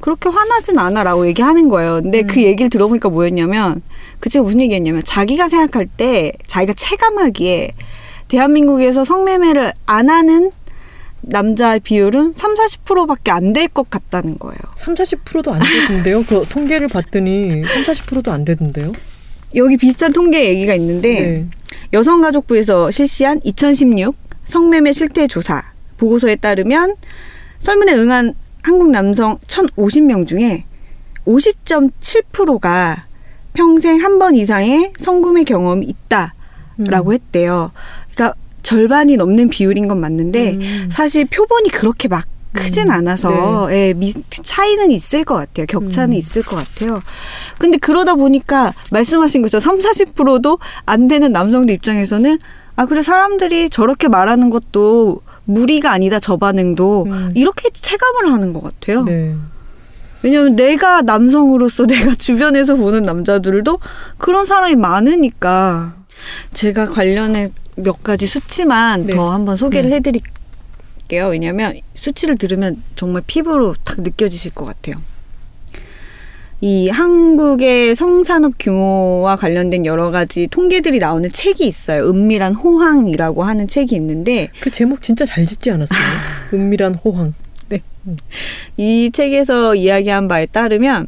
그렇게 화나진 않아 라고 얘기하는 거예요. 근데 음. 그 얘기를 들어보니까 뭐였냐면 그 친구가 무슨 얘기였냐면 자기가 생각할 때 자기가 체감하기에 대한민국에서 성매매를 안 하는 남자의 비율은 삼사십 퍼센트밖에 안 될 것 같다는 거예요. 삼사십 퍼센트도 안 되던데요? 그 통계를 봤더니 삼사십 퍼센트도 안 되던데요? 여기 비슷한 통계 얘기가 있는데 네. 여성가족부에서 실시한 이천십육 성매매 실태 조사 보고서에 따르면 설문에 응한 한국 남성 천오십 명 중에 오십 점 칠 퍼센트가 평생 한 번 이상의 성구매 경험이 있다라고 음. 했대요. 그러니까 절반이 넘는 비율인 건 맞는데 음. 사실 표본이 그렇게 막 크진 않아서 네. 예, 미, 차이는 있을 것 같아요. 격차는 음. 있을 것 같아요. 근데 그러다 보니까 말씀하신 것처럼 삼사십 퍼센트도 안 되는 남성들 입장에서는 아 그래 사람들이 저렇게 말하는 것도 무리가 아니다 저 반응도 음. 이렇게 체감을 하는 것 같아요. 네. 왜냐하면 내가 남성으로서 내가 주변에서 보는 남자들도 그런 사람이 많으니까 제가 관련해 몇 가지 수치만 네. 더 한번 소개를 네. 해드릴게요. 왜냐하면 수치를 들으면 정말 피부로 딱 느껴지실 것 같아요. 이 한국의 성산업 규모와 관련된 여러 가지 통계들이 나오는 책이 있어요. 은밀한 호황이라고 하는 책이 있는데 그 제목 진짜 잘 짓지 않았어요? 은밀한 호황. 네. 음. 이 책에서 이야기한 바에 따르면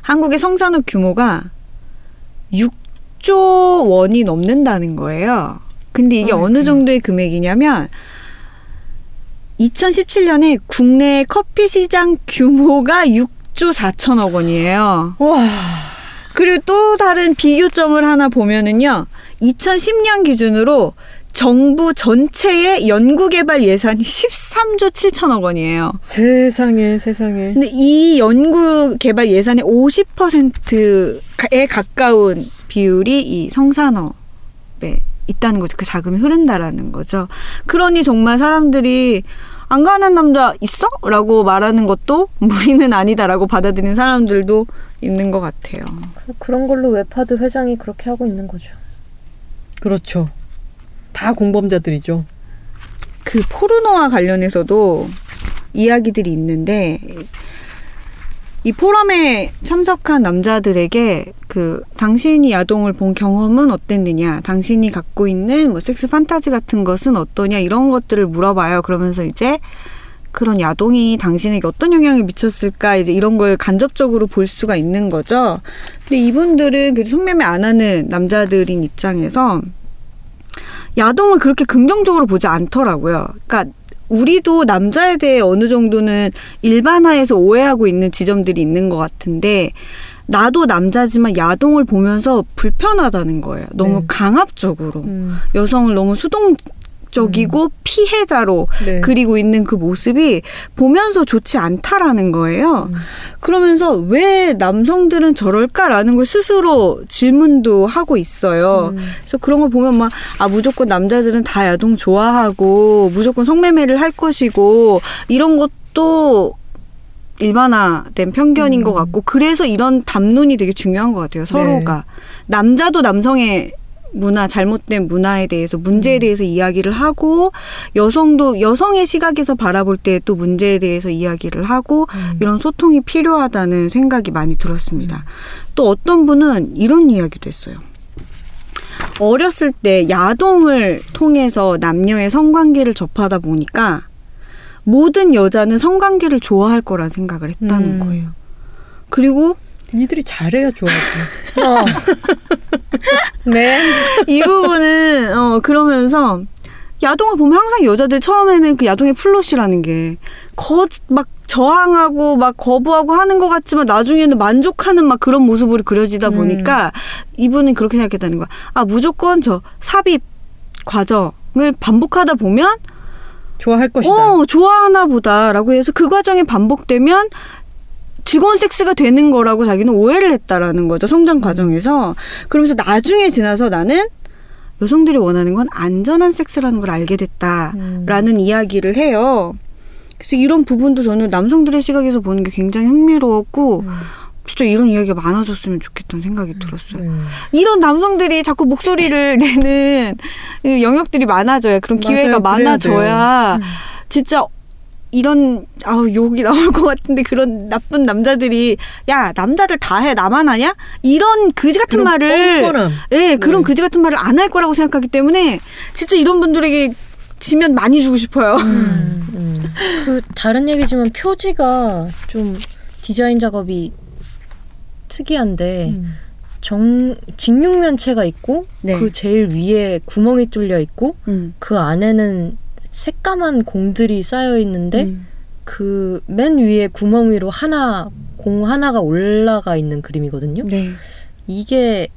한국의 성산업 규모가 육 조 원이 넘는다는 거예요. 근데 이게 어, 어느 음. 정도의 금액이냐면 이천십칠 년에 국내 커피 시장 규모가 육 조 사천억 원이에요. 와. 그리고 또 다른 비교점을 하나 보면은요. 이천십 년 기준으로 정부 전체의 연구개발 예산이 십삼 조 칠천억 원이에요. 세상에, 세상에. 근데 이 연구개발 예산의 오십 퍼센트에 가까운 비율이 이 성산업에 있다는 거죠. 그 자금이 흐른다라는 거죠. 그러니 정말 사람들이 안 가는 남자 있어? 라고 말하는 것도 무리는 아니다라고 받아들이는 사람들도 있는 것 같아요. 그런 걸로 웹하드 회장이 그렇게 하고 있는 거죠. 그렇죠. 다 공범자들이죠. 그 포르노와 관련해서도 이야기들이 있는데 이 포럼에 참석한 남자들에게 그 당신이 야동을 본 경험은 어땠느냐, 당신이 갖고 있는 뭐 섹스 판타지 같은 것은 어떠냐 이런 것들을 물어봐요. 그러면서 이제 그런 야동이 당신에게 어떤 영향을 미쳤을까 이제 이런 걸 간접적으로 볼 수가 있는 거죠. 근데 이분들은 그 성매매 안 하는 남자들인 입장에서 야동을 그렇게 긍정적으로 보지 않더라고요. 그러니까 우리도 남자에 대해 어느 정도는 일반화해서 오해하고 있는 지점들이 있는 것 같은데 나도 남자지만 야동을 보면서 불편하다는 거예요. 너무 네. 강압적으로 음. 여성을 너무 수동적이고 음. 피해자로 네. 그리고 있는 그 모습이 보면서 좋지 않다라는 거예요. 음. 그러면서 왜 남성들은 저럴까라는 걸 스스로 질문도 하고 있어요. 음. 그래서 그런 걸 보면 막 아 무조건 남자들은 다 야동 좋아하고 무조건 성매매를 할 것이고 이런 것도 일반화된 편견인 음. 것 같고 그래서 이런 담론이 되게 중요한 것 같아요. 서로가. 네. 남자도 남성의 문화, 잘못된 문화에 대해서 문제에 음. 대해서 이야기를 하고 여성도 여성의 시각에서 바라볼 때 또 문제에 대해서 이야기를 하고 음. 이런 소통이 필요하다는 생각이 많이 들었습니다. 음. 또 어떤 분은 이런 이야기도 했어요. 어렸을 때 야동을 통해서 남녀의 성관계를 접하다 보니까 모든 여자는 성관계를 좋아할 거란 생각을 했다는 음. 거예요. 그리고 니들이 잘해야 좋아하지. 어. 네. 이 부분은 어 그러면서 야동을 보면 항상 여자들 처음에는 그 야동의 플롯이라는 게 거 막 저항하고 막 거부하고 하는 것 같지만 나중에는 만족하는 막 그런 모습으로 그려지다 보니까 음. 이분은 그렇게 생각했다는 거야. 아 무조건 저 삽입 과정을 반복하다 보면 좋아할 것이다. 어 좋아하나 보다라고 해서 그 과정이 반복되면 즐거운 섹스가 되는 거라고 자기는 오해를 했다라는 거죠. 성장 과정에서. 그러면서 나중에 지나서 나는 여성들이 원하는 건 안전한 섹스라는 걸 알게 됐다라는 음. 이야기를 해요. 그래서 이런 부분도 저는 남성들의 시각에서 보는 게 굉장히 흥미로웠고 음. 진짜 이런 이야기가 많아졌으면 좋겠다는 생각이 들었어요. 음. 이런 남성들이 자꾸 목소리를 내는 영역들이 많아져야 그런 기회가 맞아요, 많아져야 음. 진짜 이런 아우 욕이 나올 것 같은데 그런 나쁜 남자들이 야 남자들 다 해 나만 하냐 이런 그지 같은 말을 뻔뻔함. 예 그런 네. 그지 같은 말을 안 할 거라고 생각하기 때문에 진짜 이런 분들에게 지면 많이 주고 싶어요. 음, 음. 그 다른 얘기지만 표지가 좀 디자인 작업이 특이한데 음. 정 직육면체가 있고 네. 그 제일 위에 구멍이 뚫려 있고 음. 그 안에는 새까만 공들이 쌓여 있는데 음. 그 맨 위에 구멍 위로 하나 공 하나가 올라가 있는 그림이거든요. 네. 이게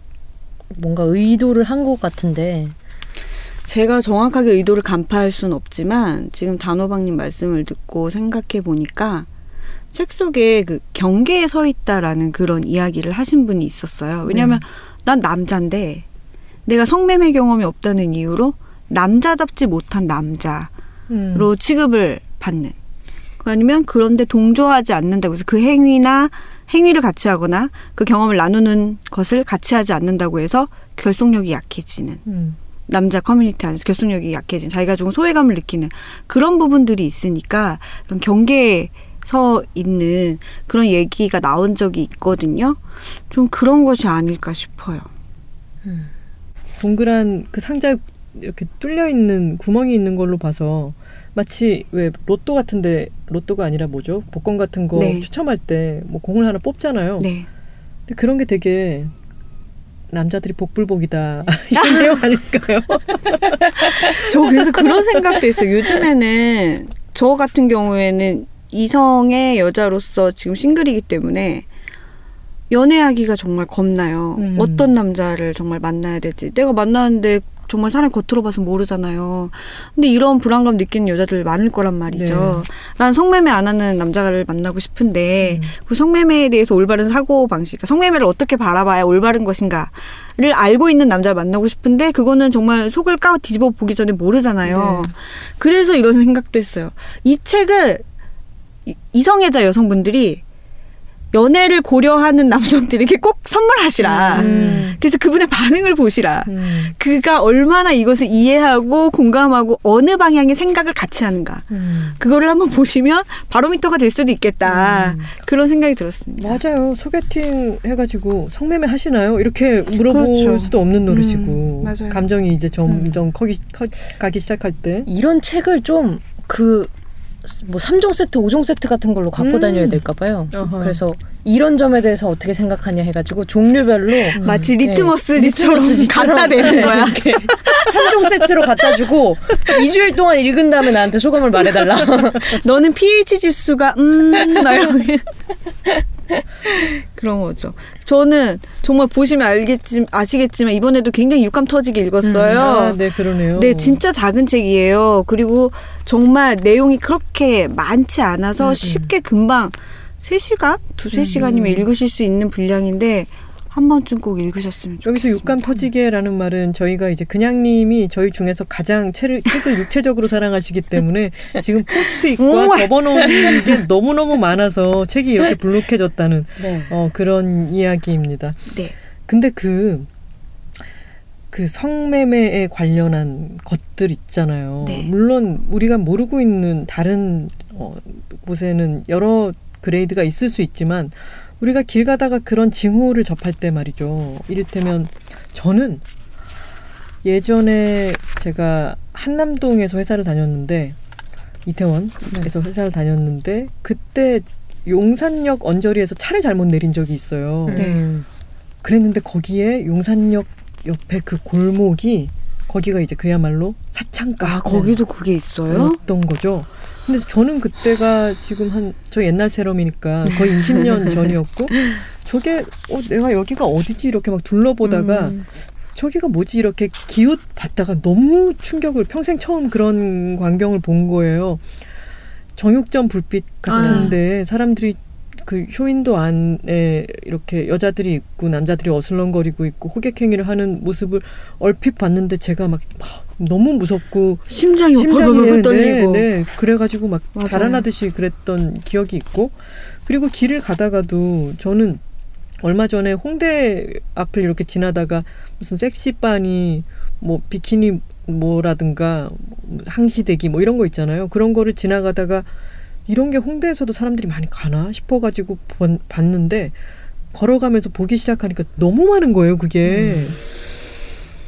뭔가 의도를 한 것 같은데 제가 정확하게 의도를 간파할 순 없지만 지금 단호박님 말씀을 듣고 생각해 보니까 책 속에 그 경계에 서 있다라는 그런 이야기를 하신 분이 있었어요. 왜냐하면 음. 난 남자인데 내가 성매매 경험이 없다는 이유로 남자답지 못한 남자로 음. 취급을 받는 아니면 그런데 동조하지 않는다고 해서 그 행위나 행위를 같이 하거나 그 경험을 나누는 것을 같이 하지 않는다고 해서 결속력이 약해지는 음. 남자 커뮤니티 안에서 결속력이 약해진 자기가 좀 소외감을 느끼는 그런 부분들이 있으니까 그런 경계에 서 있는 그런 얘기가 나온 적이 있거든요. 좀 그런 것이 아닐까 싶어요. 음. 동그란 그 상자에 이렇게 뚫려 있는 구멍이 있는 걸로 봐서 마치 왜 로또 같은데 로또가 아니라 뭐죠? 복권 같은 거 네. 추첨할 때 뭐 공을 하나 뽑잖아요. 네. 근데 그런 게 되게 남자들이 복불복이다 이런 내용 아닐까요? 저 그래서 그런 생각도 있어요. 요즘에는 저 같은 경우에는 이성의 여자로서 지금 싱글이기 때문에 연애하기가 정말 겁나요. 음. 어떤 남자를 정말 만나야 될지 내가 만나는데 정말 사람 겉으로 봐서 모르잖아요. 근데 이런 불안감 느끼는 여자들 많을 거란 말이죠. 네. 난 성매매 안 하는 남자를 만나고 싶은데 음. 그 성매매에 대해서 올바른 사고방식 성매매를 어떻게 바라봐야 올바른 것인가를 알고 있는 남자를 만나고 싶은데 그거는 정말 속을 까고 뒤집어 보기 전에 모르잖아요. 네. 그래서 이런 생각도 했어요. 이 책을 이성애자 여성분들이 연애를 고려하는 남성들에게 꼭 선물하시라. 음. 그래서 그분의 반응을 보시라. 음. 그가 얼마나 이것을 이해하고 공감하고 어느 방향의 생각을 같이 하는가. 음. 그거를 한번 보시면 바로미터가 될 수도 있겠다. 음. 그런 생각이 들었습니다. 맞아요. 소개팅 해가지고 성매매 하시나요? 이렇게 물어볼 그렇죠. 수도 없는 노릇이고. 음. 감정이 이제 점점 음. 커기, 커, 가기 시작할 때. 이런 책을 좀 그... 뭐 삼 종 세트, 오 종 세트 같은 걸로 갖고 음. 다녀야 될까 봐요. 어허. 그래서 이런 점에 대해서 어떻게 생각하냐 해가지고 종류별로 음. 마치 리트머스지처럼 네. 갖다 대는 거야. 삼 종 세트로 갖다 주고 이 주일 동안 읽은 다음에 나한테 소감을 말해달라. 너는 pH 지수가 음... 그런 거죠. 저는 정말 보시면 알겠지, 아시겠지만 이번에도 굉장히 육감 터지게 읽었어요. 음, 아, 네, 그러네요. 네, 진짜 작은 책이에요. 그리고 정말 내용이 그렇게 많지 않아서 음, 쉽게 금방 세 시간? 두세 시간이면 음. 읽으실 수 있는 분량인데 한 번쯤 꼭 읽으셨으면 좋겠습니다. 여기서 육감 터지게라는 말은 저희가 이제 그냥님이 저희 중에서 가장 책을, 책을 육체적으로 사랑하시기 때문에 지금 포스트잇과 접어놓은 게 너무너무 많아서 책이 이렇게 불룩해졌다는 네. 어, 그런 이야기입니다. 네. 근데 그, 그 성매매에 관련한 것들 있잖아요. 네. 물론 우리가 모르고 있는 다른 어, 곳에는 여러 그레이드가 있을 수 있지만 우리가 길 가다가 그런 징후를 접할 때 말이죠. 이를테면 저는 예전에 제가 한남동에서 회사를 다녔는데 이태원에서 네. 회사를 다녔는데 그때 용산역 언저리에서 차를 잘못 내린 적이 있어요. 네. 그랬는데 거기에 용산역 옆에 그 골목이 거기가 이제 그야말로 사창가. 아, 거기도 그게 있어요? 어떤 거죠. 근데 저는 그때가 지금 한, 저 옛날 세럼이니까 거의 이십 년 전이었고, 저게, 어, 내가 여기가 어디지? 이렇게 막 둘러보다가, 음. 저기가 뭐지? 이렇게 기웃 봤다가 너무 충격을, 평생 처음 그런 광경을 본 거예요. 정육점 불빛 같은데, 아. 사람들이 그 쇼윈도 안에 이렇게 여자들이 있고, 남자들이 어슬렁거리고 있고, 호객행위를 하는 모습을 얼핏 봤는데, 제가 막, 너무 무섭고 심장이 심장이 떨리고 네, 네. 그래가지고 막 달아나듯이 그랬던 기억이 있고 그리고 길을 가다가도 저는 얼마 전에 홍대 앞을 이렇게 지나다가 무슨 섹시바니 뭐 비키니 뭐라든가 항시대기 뭐 이런 거 있잖아요. 그런 거를 지나가다가 이런 게 홍대에서도 사람들이 많이 가나 싶어가지고 번, 봤는데 걸어가면서 보기 시작하니까 너무 많은 거예요, 그게. 음.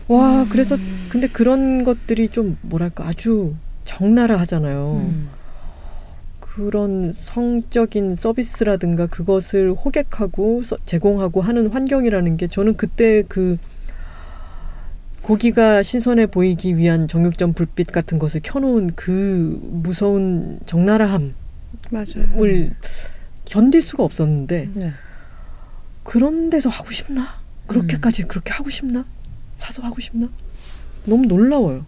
와, 음. 그래서 근데 그런 것들이 좀 뭐랄까 아주 적나라하잖아요. 음. 그런 성적인 서비스라든가 그것을 호객하고 서, 제공하고 하는 환경이라는 게 저는 그때 그 고기가 신선해 보이기 위한 정육점 불빛 같은 것을 켜놓은 그 무서운 적나라함을 맞아요. 견딜 수가 없었는데 네. 그런 데서 하고 싶나? 그렇게까지 음. 그렇게 하고 싶나? 사서 하고 싶나? 너무 놀라워요.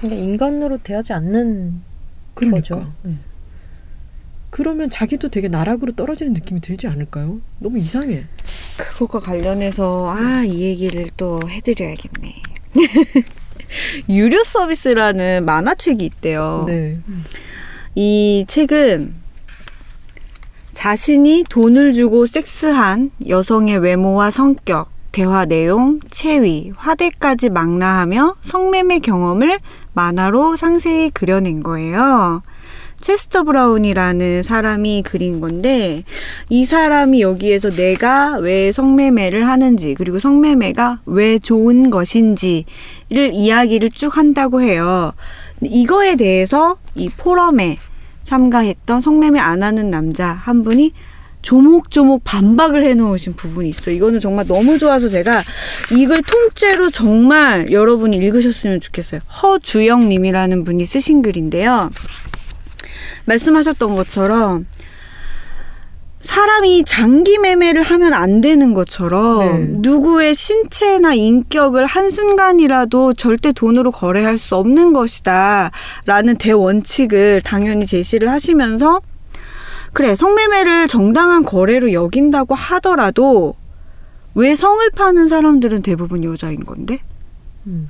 그러니까 인간으로 대하지 않는 그러니까. 거죠. 네. 그러면 자기도 되게 나락으로 떨어지는 느낌이 들지 않을까요? 너무 이상해. 그것과 관련해서 아, 이 얘기를 또 해드려야겠네. 유료 서비스라는 만화책이 있대요. 네. 이 책은 자신이 돈을 주고 섹스한 여성의 외모와 성격, 대화 내용, 체위, 화대까지 망라하며 성매매 경험을 만화로 상세히 그려낸 거예요. 체스터 브라운이라는 사람이 그린 건데 이 사람이 여기에서 내가 왜 성매매를 하는지 그리고 성매매가 왜 좋은 것인지를 이야기를 쭉 한다고 해요. 이거에 대해서 이 포럼에 참가했던 성매매 안 하는 남자 한 분이 조목조목 반박을 해놓으신 부분이 있어요. 이거는 정말 너무 좋아서 제가 이걸 통째로 정말 여러분이 읽으셨으면 좋겠어요. 허주영 님이라는 분이 쓰신 글인데요. 말씀하셨던 것처럼 사람이 장기 매매를 하면 안 되는 것처럼 네. 누구의 신체나 인격을 한순간이라도 절대 돈으로 거래할 수 없는 것이다 라는 대원칙을 당연히 제시를 하시면서 그래 성매매를 정당한 거래로 여긴다고 하더라도 왜 성을 파는 사람들은 대부분 여자인 건데?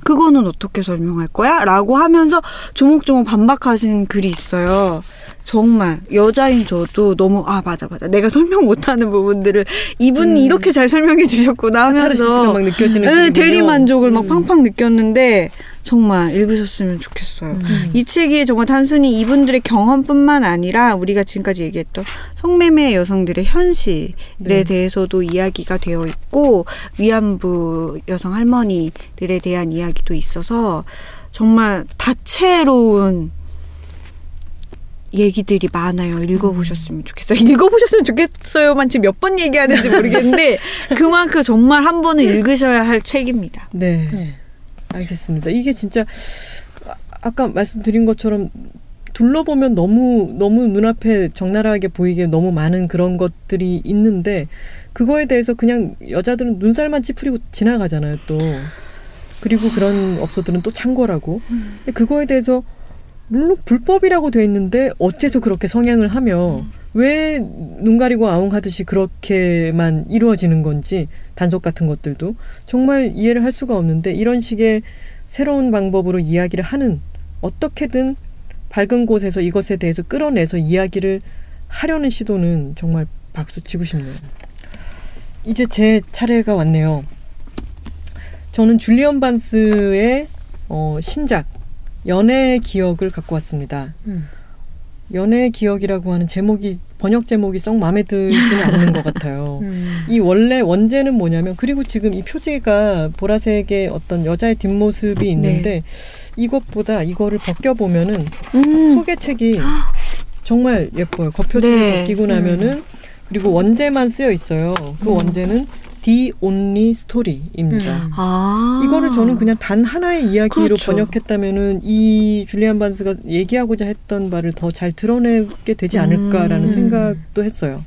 그거는 어떻게 설명할 거야? 라고 하면서 조목조목 반박하신 글이 있어요. 정말 여자인 저도 너무 아 맞아 맞아 내가 설명 못하는 부분들을 이분이 음. 이렇게 잘 설명해 주셨구나 하면서 막 느껴지는 네, 대리만족을 음. 막 팡팡 느꼈는데 정말 읽으셨으면 좋겠어요. 음. 이 책이 정말 단순히 이분들의 경험뿐만 아니라 우리가 지금까지 얘기했던 성매매 여성들의 현실에 네. 대해서도 이야기가 되어 있고 위안부 여성 할머니들에 대한 이야기도 있어서 정말 다채로운 얘기들이 많아요. 읽어보셨으면 좋겠어요. 읽어보셨으면 좋겠어요만 지금 몇 번 얘기하는지 모르겠는데 그만큼 정말 한 번은 읽으셔야 할 책입니다. 네. 네. 알겠습니다. 이게 진짜 아까 말씀드린 것처럼 둘러보면 너무 너무 눈앞에 적나라하게 보이게 너무 많은 그런 것들이 있는데 그거에 대해서 그냥 여자들은 눈살만 찌푸리고 지나가잖아요. 또 그리고 그런 업소들은 또 창궐하고 그거에 대해서 물론 불법이라고 돼 있는데 어째서 그렇게 성향을 하며 왜 눈 가리고 아웅하듯이 그렇게만 이루어지는 건지 단속 같은 것들도 정말 이해를 할 수가 없는데 이런 식의 새로운 방법으로 이야기를 하는 어떻게든 밝은 곳에서 이것에 대해서 끌어내서 이야기를 하려는 시도는 정말 박수치고 싶네요. 이제 제 차례가 왔네요. 저는 줄리언 반스의 어, 신작 연애의 기억을 갖고 왔습니다. 음. 연애의 기억이라고 하는 제목이 번역 제목이 썩 마음에 들지는 않는 것 같아요. 음. 이 원래 원제는 뭐냐면 그리고 지금 이 표지가 보라색의 어떤 여자의 뒷모습이 있는데 네. 이것보다 이거를 벗겨보면은 음. 소개책이 정말 예뻐요. 겉표지를 네. 벗기고 나면은 그리고 원제만 쓰여 있어요. 그 음. 원제는 The Only Story입니다. 음. 아~ 이거를 저는 그냥 단 하나의 이야기로 그렇죠. 번역했다면은 이 줄리안 반스가 얘기하고자 했던 바를 더 잘 드러내게 되지 않을까라는 음. 생각도 했어요.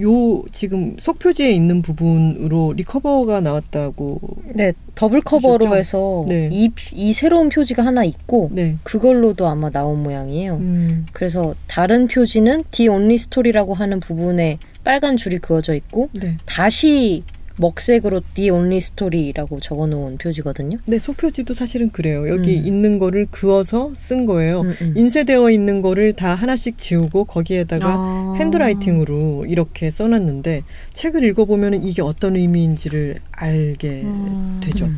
요 지금 속표지에 있는 부분으로 리커버가 나왔다고 네 더블 커버로 하셨죠? 해서 네. 이, 이 새로운 표지가 하나 있고 네. 그걸로도 아마 나온 모양이에요. 음. 그래서 다른 표지는 The Only Story라고 하는 부분에 빨간 줄이 그어져 있고 네. 다시 먹색으로 The Only Story라고 적어놓은 표지거든요. 네, 속표지도 사실은 그래요. 여기 음. 있는 거를 그어서 쓴 거예요. 음, 음. 인쇄되어 있는 거를 다 하나씩 지우고 거기에다가 아. 핸드라이팅으로 이렇게 써놨는데 책을 읽어보면 이게 어떤 의미인지를 알게 아. 되죠. 음.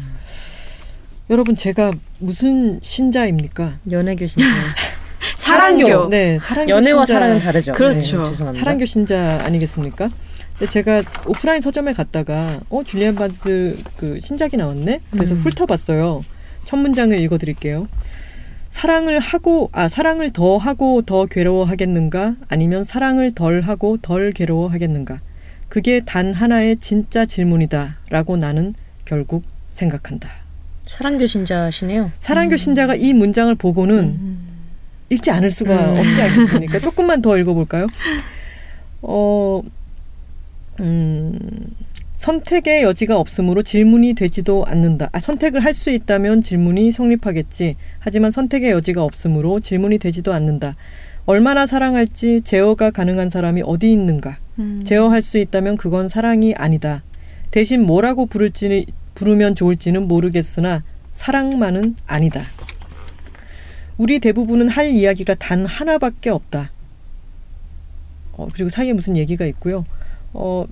여러분 제가 무슨 신자입니까? 연애교 신자. 사랑교. 네, 사랑교. 연애와 신자. 사랑은 다르죠. 그렇죠. 네, 사랑교 신자 아니겠습니까? 근데 제가 오프라인 서점에 갔다가 어 줄리언 반스 그 신작이 나왔네. 그래서 음. 훑어봤어요. 첫 문장을 읽어드릴게요. 사랑을 하고 아 사랑을 더 하고 더 괴로워하겠는가? 아니면 사랑을 덜 하고 덜 괴로워하겠는가? 그게 단 하나의 진짜 질문이다라고 나는 결국 생각한다. 사랑교 신자시네요. 사랑교 음. 신자가 이 문장을 보고는 음. 읽지 않을 수가 음. 없지 않겠습니까? 조금만 더 읽어볼까요? 어, 음, 선택의 여지가 없으므로 질문이 되지도 않는다. 아, 선택을 할 수 있다면 질문이 성립하겠지. 하지만 선택의 여지가 없으므로 질문이 되지도 않는다. 얼마나 사랑할지 제어가 가능한 사람이 어디 있는가. 음. 제어할 수 있다면 그건 사랑이 아니다. 대신 뭐라고 부를지, 부르면 좋을지는 모르겠으나 사랑만은 아니다. 우리 대부분은 할 이야기가 단 하나밖에 없다. 어, 그리고 사이에 무슨 얘기가 있고요. 어,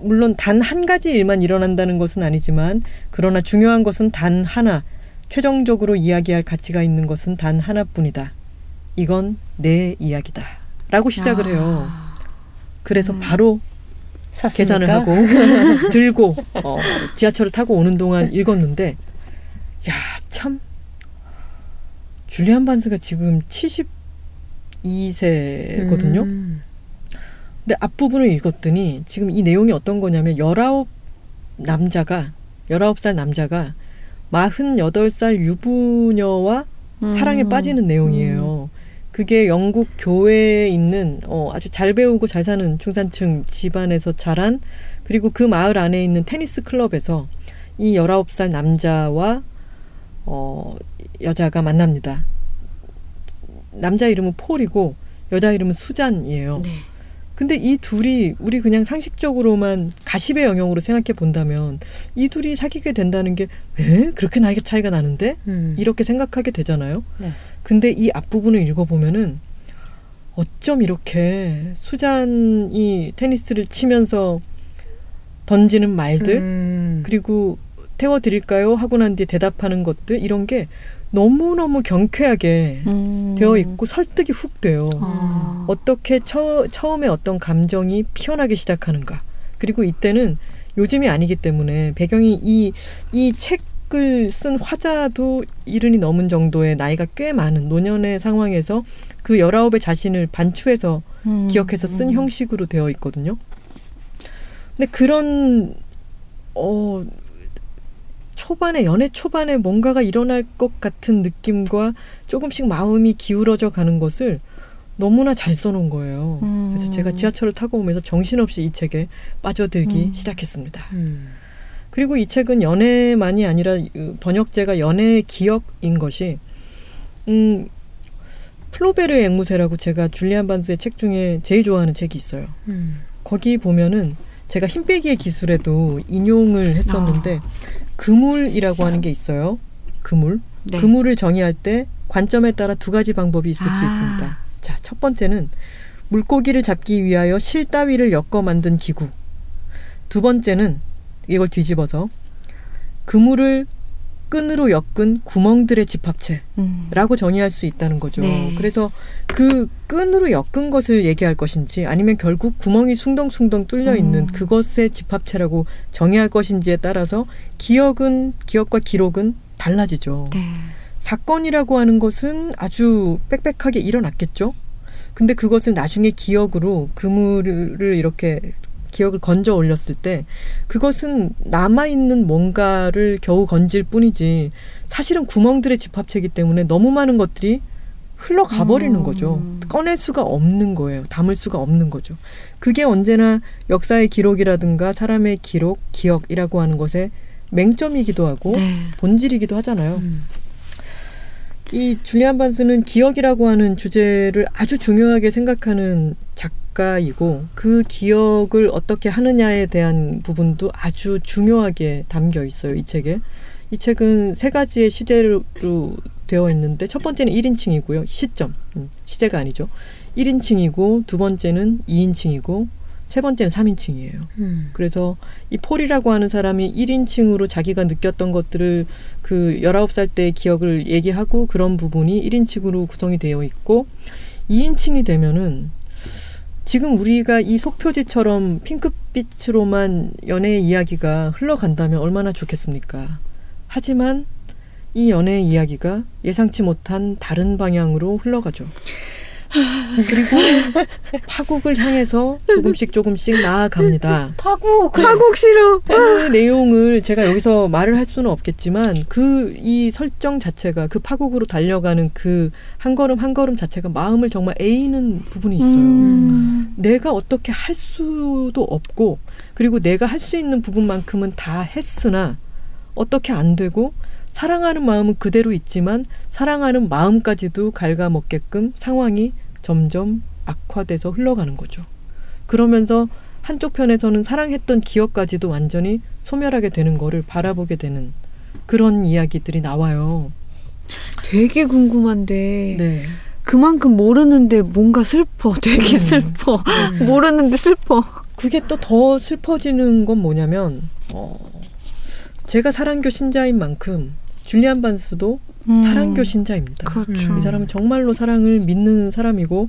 물론 단 한 가지 일만 일어난다는 것은 아니지만 그러나 중요한 것은 단 하나, 최종적으로 이야기할 가치가 있는 것은 단 하나뿐이다. 이건 내 이야기다. 라고 시작을 아. 해요. 그래서 음. 바로 샀습니까? 계산을 하고 들고 어, 지하철을 타고 오는 동안 읽었는데 야, 참 줄리언 반스가 지금 칠십이 세거든요. 음. 근데 앞부분을 읽었더니 지금 이 내용이 어떤 거냐면 열아홉 남자가 열아홉 살 남자가 마흔여덟 살 유부녀와 음. 사랑에 빠지는 내용이에요. 음. 그게 영국 교외에 있는 어, 아주 잘 배우고 잘 사는 중산층 집안에서 자란 그리고 그 마을 안에 있는 테니스 클럽에서 이 열아홉 살 남자와 어, 여자가 만납니다. 남자 이름은 폴이고 여자 이름은 수잔이에요. 네. 근데 이 둘이 우리 그냥 상식적으로만 가십의 영역으로 생각해 본다면 이 둘이 사귀게 된다는 게 에? 그렇게 나이가 차이가 나는데? 음. 이렇게 생각하게 되잖아요. 네. 근데 이 앞부분을 읽어보면은 어쩜 이렇게 수잔이 테니스를 치면서 던지는 말들 음. 그리고 태워드릴까요? 하고 난 뒤에 대답하는 것들 이런 게 너무너무 경쾌하게 음. 되어 있고 설득이 훅 돼요. 아. 어떻게 처, 처음에 어떤 감정이 피어나기 시작하는가. 그리고 이때는 요즘이 아니기 때문에 배경이 이, 이 책을 쓴 화자도 일흔이 넘은 정도의 나이가 꽤 많은 노년의 상황에서 그 열아홉의 자신을 반추해서 음. 기억해서 쓴 음. 형식으로 되어 있거든요. 근데 그런... 어. 초반에 연애 초반에 뭔가가 일어날 것 같은 느낌과 조금씩 마음이 기울어져 가는 것을 너무나 잘 써놓은 거예요. 음. 그래서 제가 지하철을 타고 오면서 정신없이 이 책에 빠져들기 음. 시작했습니다. 음. 그리고 이 책은 연애만이 아니라 번역제가 연애의 기억인 것이 음, 플로베르의 앵무새라고 제가 줄리안 반스의 책 중에 제일 좋아하는 책이 있어요. 음. 거기 보면은 제가 힘빼기의 기술에도 인용을 했었는데 아. 그물이라고 하는 게 있어요. 그물. 네. 그물을 정의할 때 관점에 따라 두 가지 방법이 있을 아. 수 있습니다. 자, 첫 번째는 물고기를 잡기 위하여 실 따위를 엮어 만든 기구. 두 번째는 이걸 뒤집어서 그물을 끈으로 엮은 구멍들의 집합체라고 음. 정의할 수 있다는 거죠. 네. 그래서 그 끈으로 엮은 것을 얘기할 것인지 아니면 결국 구멍이 숭덩숭덩 뚫려 있는 음. 그것의 집합체라고 정의할 것인지에 따라서 기억은 기억과 기록은 달라지죠. 네. 사건이라고 하는 것은 아주 빽빽하게 일어났겠죠. 근데 그것을 나중에 기억으로 그물을 이렇게 기억을 건져 올렸을 때 그것은 남아있는 뭔가를 겨우 건질 뿐이지 사실은 구멍들의 집합체이기 때문에 너무 많은 것들이 흘러가 버리는 음. 거죠. 꺼낼 수가 없는 거예요. 담을 수가 없는 거죠. 그게 언제나 역사의 기록이라든가 사람의 기록, 기억이라고 하는 것의 맹점이기도 하고 네. 본질이기도 하잖아요. 음. 이 줄리안 반스는 기억이라고 하는 주제를 아주 중요하게 생각하는 작가이고 그 기억을 어떻게 하느냐에 대한 부분도 아주 중요하게 담겨 있어요. 이 책에. 이 책은 세 가지의 시제로 되어 있는데 첫 번째는 일 인칭이고요. 시점. 시제가 아니죠. 일 인칭이고 두 번째는 이 인칭이고 세 번째는 삼인칭이에요. 음. 그래서 이 폴이라고 하는 사람이 일인칭으로 자기가 느꼈던 것들을 그 열아홉 살 때 기억을 얘기하고 그런 부분이 일인칭으로 구성이 되어 있고, 이인칭이 되면은 지금 우리가 이 속표지처럼 핑크빛으로만 연애의 이야기가 흘러간다면 얼마나 좋겠습니까? 하지만 이 연애의 이야기가 예상치 못한 다른 방향으로 흘러가죠. 그리고 파국을 향해서 조금씩 조금씩 나아갑니다. 파국! 파국 싫어! 그 내용을 제가 여기서 말을 할 수는 없겠지만 그 이 설정 자체가 그 파국으로 달려가는 그 한 걸음 한 걸음 자체가 마음을 정말 애이는 부분이 있어요. 음. 내가 어떻게 할 수도 없고, 그리고 내가 할 수 있는 부분만큼은 다 했으나 어떻게 안 되고, 사랑하는 마음은 그대로 있지만 사랑하는 마음까지도 갉아먹게끔 상황이 점점 악화돼서 흘러가는 거죠. 그러면서 한쪽 편에서는 사랑했던 기억까지도 완전히 소멸하게 되는 거를 바라보게 되는 그런 이야기들이 나와요. 되게 궁금한데 네. 그만큼 모르는데 뭔가 슬퍼. 되게 음. 슬퍼. 음. 모르는데 슬퍼. 그게 또 더 슬퍼지는 건 뭐냐면 어. 제가 사랑교 신자인 만큼 줄리언 반스도 음. 사랑교 신자입니다. 그렇죠. 이 사람은 정말로 사랑을 믿는 사람이고,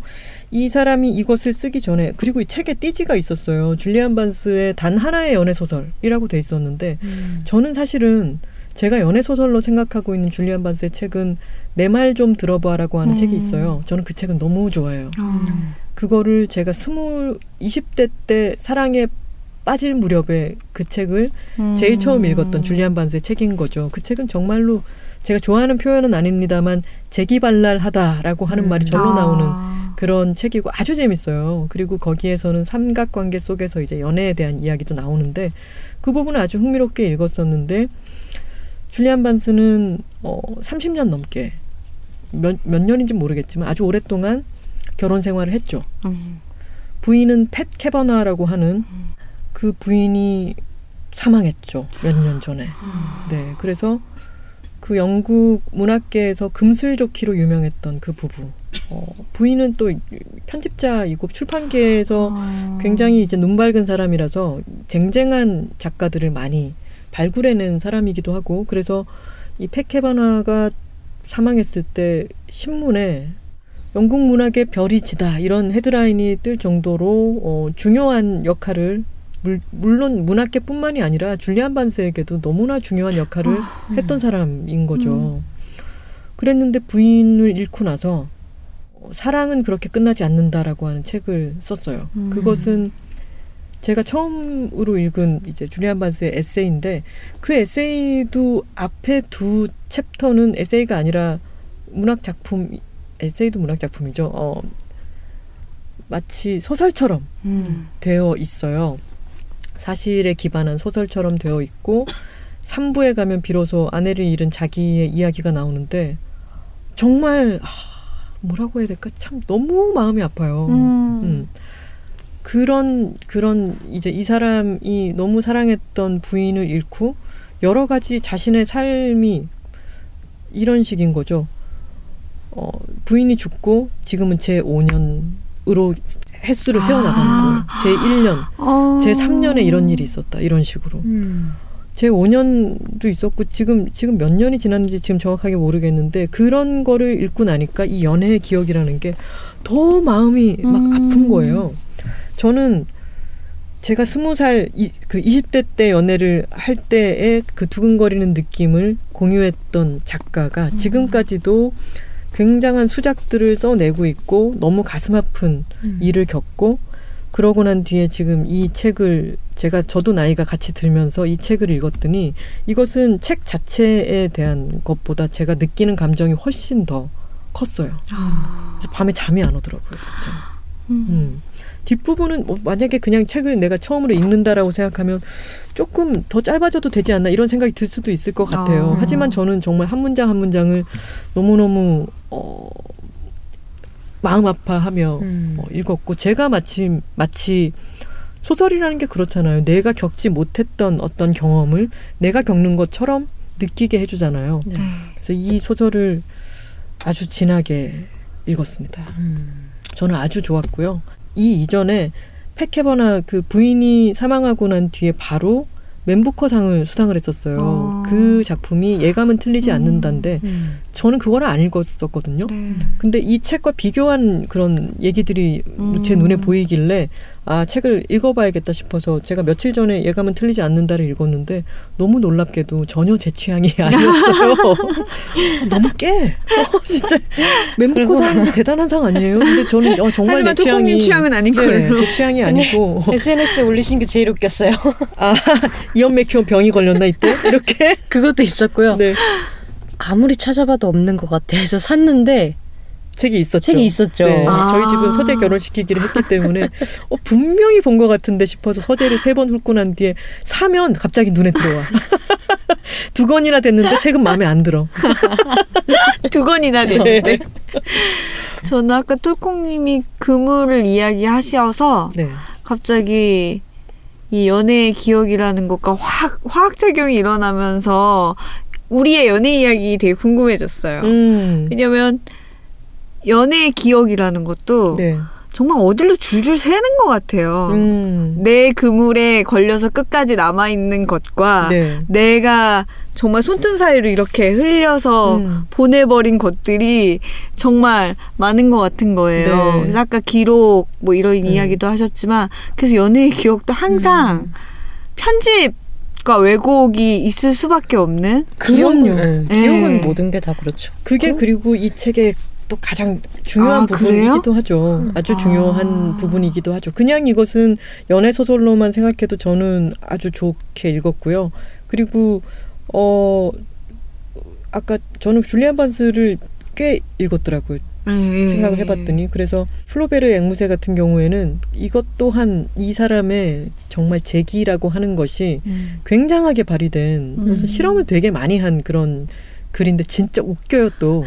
이 사람이 이것을 쓰기 전에, 그리고 이 책에 띠지가 있었어요. 줄리언 반스의 단 하나의 연애소설이라고 돼 있었는데 음. 저는 사실은 제가 연애소설로 생각하고 있는 줄리언 반스의 책은 내 말 좀 들어봐라고 하는 음. 책이 있어요. 저는 그 책은 너무 좋아해요. 음. 그거를 제가 스무, 이십 대 때 사랑에 빠질 무렵에 그 책을 음. 제일 처음 읽었던 줄리언 반스의 책인 거죠. 그 책은 정말로 제가 좋아하는 표현은 아닙니다만 재기발랄하다라고 하는 음. 말이 절로 아. 나오는 그런 책이고 아주 재밌어요. 그리고 거기에서는 삼각관계 속에서 이제 연애에 대한 이야기도 나오는데 그 부분을 아주 흥미롭게 읽었었는데, 줄리언 반스는 어, 삼십 년 넘게 몇, 몇 년인지 모르겠지만 아주 오랫동안 결혼 생활을 했죠. 음. 부인은 팻 캐버나라고 하는 음. 그 부인이 사망했죠. 몇 년 전에. 네, 그래서 그 영국 문학계에서 금슬조키로 유명했던 그 부부. 어, 부인은 또 편집자이고 출판계에서 굉장히 이제 눈 밝은 사람이라서 쟁쟁한 작가들을 많이 발굴해낸 사람이기도 하고, 그래서 이 팻 캐버나가 사망했을 때 신문에 영국 문학의 별이 지다 이런 헤드라인이 뜰 정도로 어, 중요한 역할을, 물론 문학계뿐만이 아니라 줄리언 반스에게도 너무나 중요한 역할을 아, 음. 했던 사람인 거죠. 음. 그랬는데 부인을 잃고 나서 사랑은 그렇게 끝나지 않는다라고 하는 책을 썼어요. 음. 그것은 제가 처음으로 읽은 이제 줄리언 반스의 에세이인데, 그 에세이도 앞에 두 챕터는 에세이가 아니라 문학작품, 에세이도 문학작품이죠. 어, 마치 소설처럼 음. 되어 있어요. 사실에 기반한 소설처럼 되어 있고, 삼 부에 가면 비로소 아내를 잃은 자기의 이야기가 나오는데 정말 아, 뭐라고 해야 될까? 참 너무 마음이 아파요. 음. 음. 그런 그런 이제 이 사람이 너무 사랑했던 부인을 잃고 여러 가지 자신의 삶이 이런 식인 거죠. 어, 부인이 죽고 지금은 제오 년으로 횟수를 아~ 세워나가는 거예요. 제일 년, 아~ 제삼 년에 이런 일이 있었다 이런 식으로. 음. 제오 년도 있었고 지금 지금 몇 년이 지났는지 지금 정확하게 모르겠는데, 그런 거를 읽고 나니까 이 연애의 기억이라는 게 더 마음이 음. 막 아픈 거예요. 저는 제가 스무 살 이, 그 이십 대 때 연애를 할 때의 그 두근거리는 느낌을 공유했던 작가가 지금까지도 굉장한 수작들을 써내고 있고 너무 가슴 아픈 음. 일을 겪고, 그러고 난 뒤에 지금 이 책을 제가 저도 나이가 같이 들면서 이 책을 읽었더니 이것은 책 자체에 대한 것보다 제가 느끼는 감정이 훨씬 더 컸어요. 아. 그래서 밤에 잠이 안 오더라고요. 진짜. 음. 음. 뒷부분은 뭐 만약에 그냥 책을 내가 처음으로 읽는다라고 생각하면 조금 더 짧아져도 되지 않나 이런 생각이 들 수도 있을 것 같아요. 아. 하지만 저는 정말 한 문장 한 문장을 너무너무 어, 마음 아파하며 음. 어, 읽었고, 제가 마침, 마치 소설이라는 게 그렇잖아요. 내가 겪지 못했던 어떤 경험을 내가 겪는 것처럼 느끼게 해주잖아요. 네. 그래서 이 소설을 아주 진하게 읽었습니다. 음. 저는 아주 좋았고요. 이 이전에 팩헤버나 그 부인이 사망하고 난 뒤에 바로 맨부커상을 수상을 했었어요. 아. 그 작품이 예감은 틀리지 음. 않는다인데 음. 저는 그걸 안 읽었었거든요. 네. 근데 이 책과 비교한 그런 얘기들이 음. 제 눈에 보이길래 아 책을 읽어봐야겠다 싶어서 제가 며칠 전에 예감은 틀리지 않는다를 읽었는데 너무 놀랍게도 전혀 제 취향이 아니었어요. 너무 깨. 어, 진짜 맨부커상 대단한 상 아니에요. 근데 저는 어, 정말 내 취향이, 취향은 아닌 네, 제 취향이 아니고 에스엔에스에 올리신 게 제일 웃겼어요. 아 이언 매큐언 병이 걸렸나 이때? 이렇게? 그것도 있었고요. 네. 아무리 찾아봐도 없는 것 같아. 그래서 샀는데 책이 있었죠. 책이 있었죠. 네. 아~ 저희 집은 서재 결혼시키기를 했기 때문에 어, 분명히 본 것 같은데 싶어서 서재를 세 번 훑고 난 뒤에 사면 갑자기 눈에 들어와. 두 권이나 됐는데 책은 마음에 안 들어. 두 권이나 됐는데. 네. 저는 아까 똘콩님이 그물을 이야기하셔서 네. 갑자기 이 연애의 기억이라는 것과 화학, 화학작용이 일어나면서 우리의 연애 이야기 되게 궁금해졌어요. 음. 왜냐면 연애의 기억이라는 것도 네. 정말 어딜로 줄줄 새는 것 같아요. 음. 내 그물에 걸려서 끝까지 남아있는 것과 네. 내가 정말 손등 사이로 이렇게 흘려서 음. 보내버린 것들이 정말 많은 것 같은 거예요. 네. 그래서 아까 기록 뭐 이런 음. 이야기도 하셨지만 그래서 연애의 기억도 항상 음. 편집 왜곡이 있을 수밖에 없는 기억요. 네. 기억은 모든 게 다 그렇죠. 그게 그리고 이 책의 또 가장 중요한 아, 부분이기도 그래요? 하죠. 아주 중요한 아. 부분이기도 하죠. 그냥 이것은 연애 소설로만 생각해도 저는 아주 좋게 읽었고요. 그리고 어 아까 저는 줄리언 반스를 꽤 읽었더라고요. 음. 생각을 해봤더니 그래서 플로베르의 앵무새 같은 경우에는 이것 또한 이 사람의 정말 재기라고 하는 것이 음. 굉장하게 발휘된 음. 실험을 되게 많이 한 그런 글인데 진짜 웃겨요 또.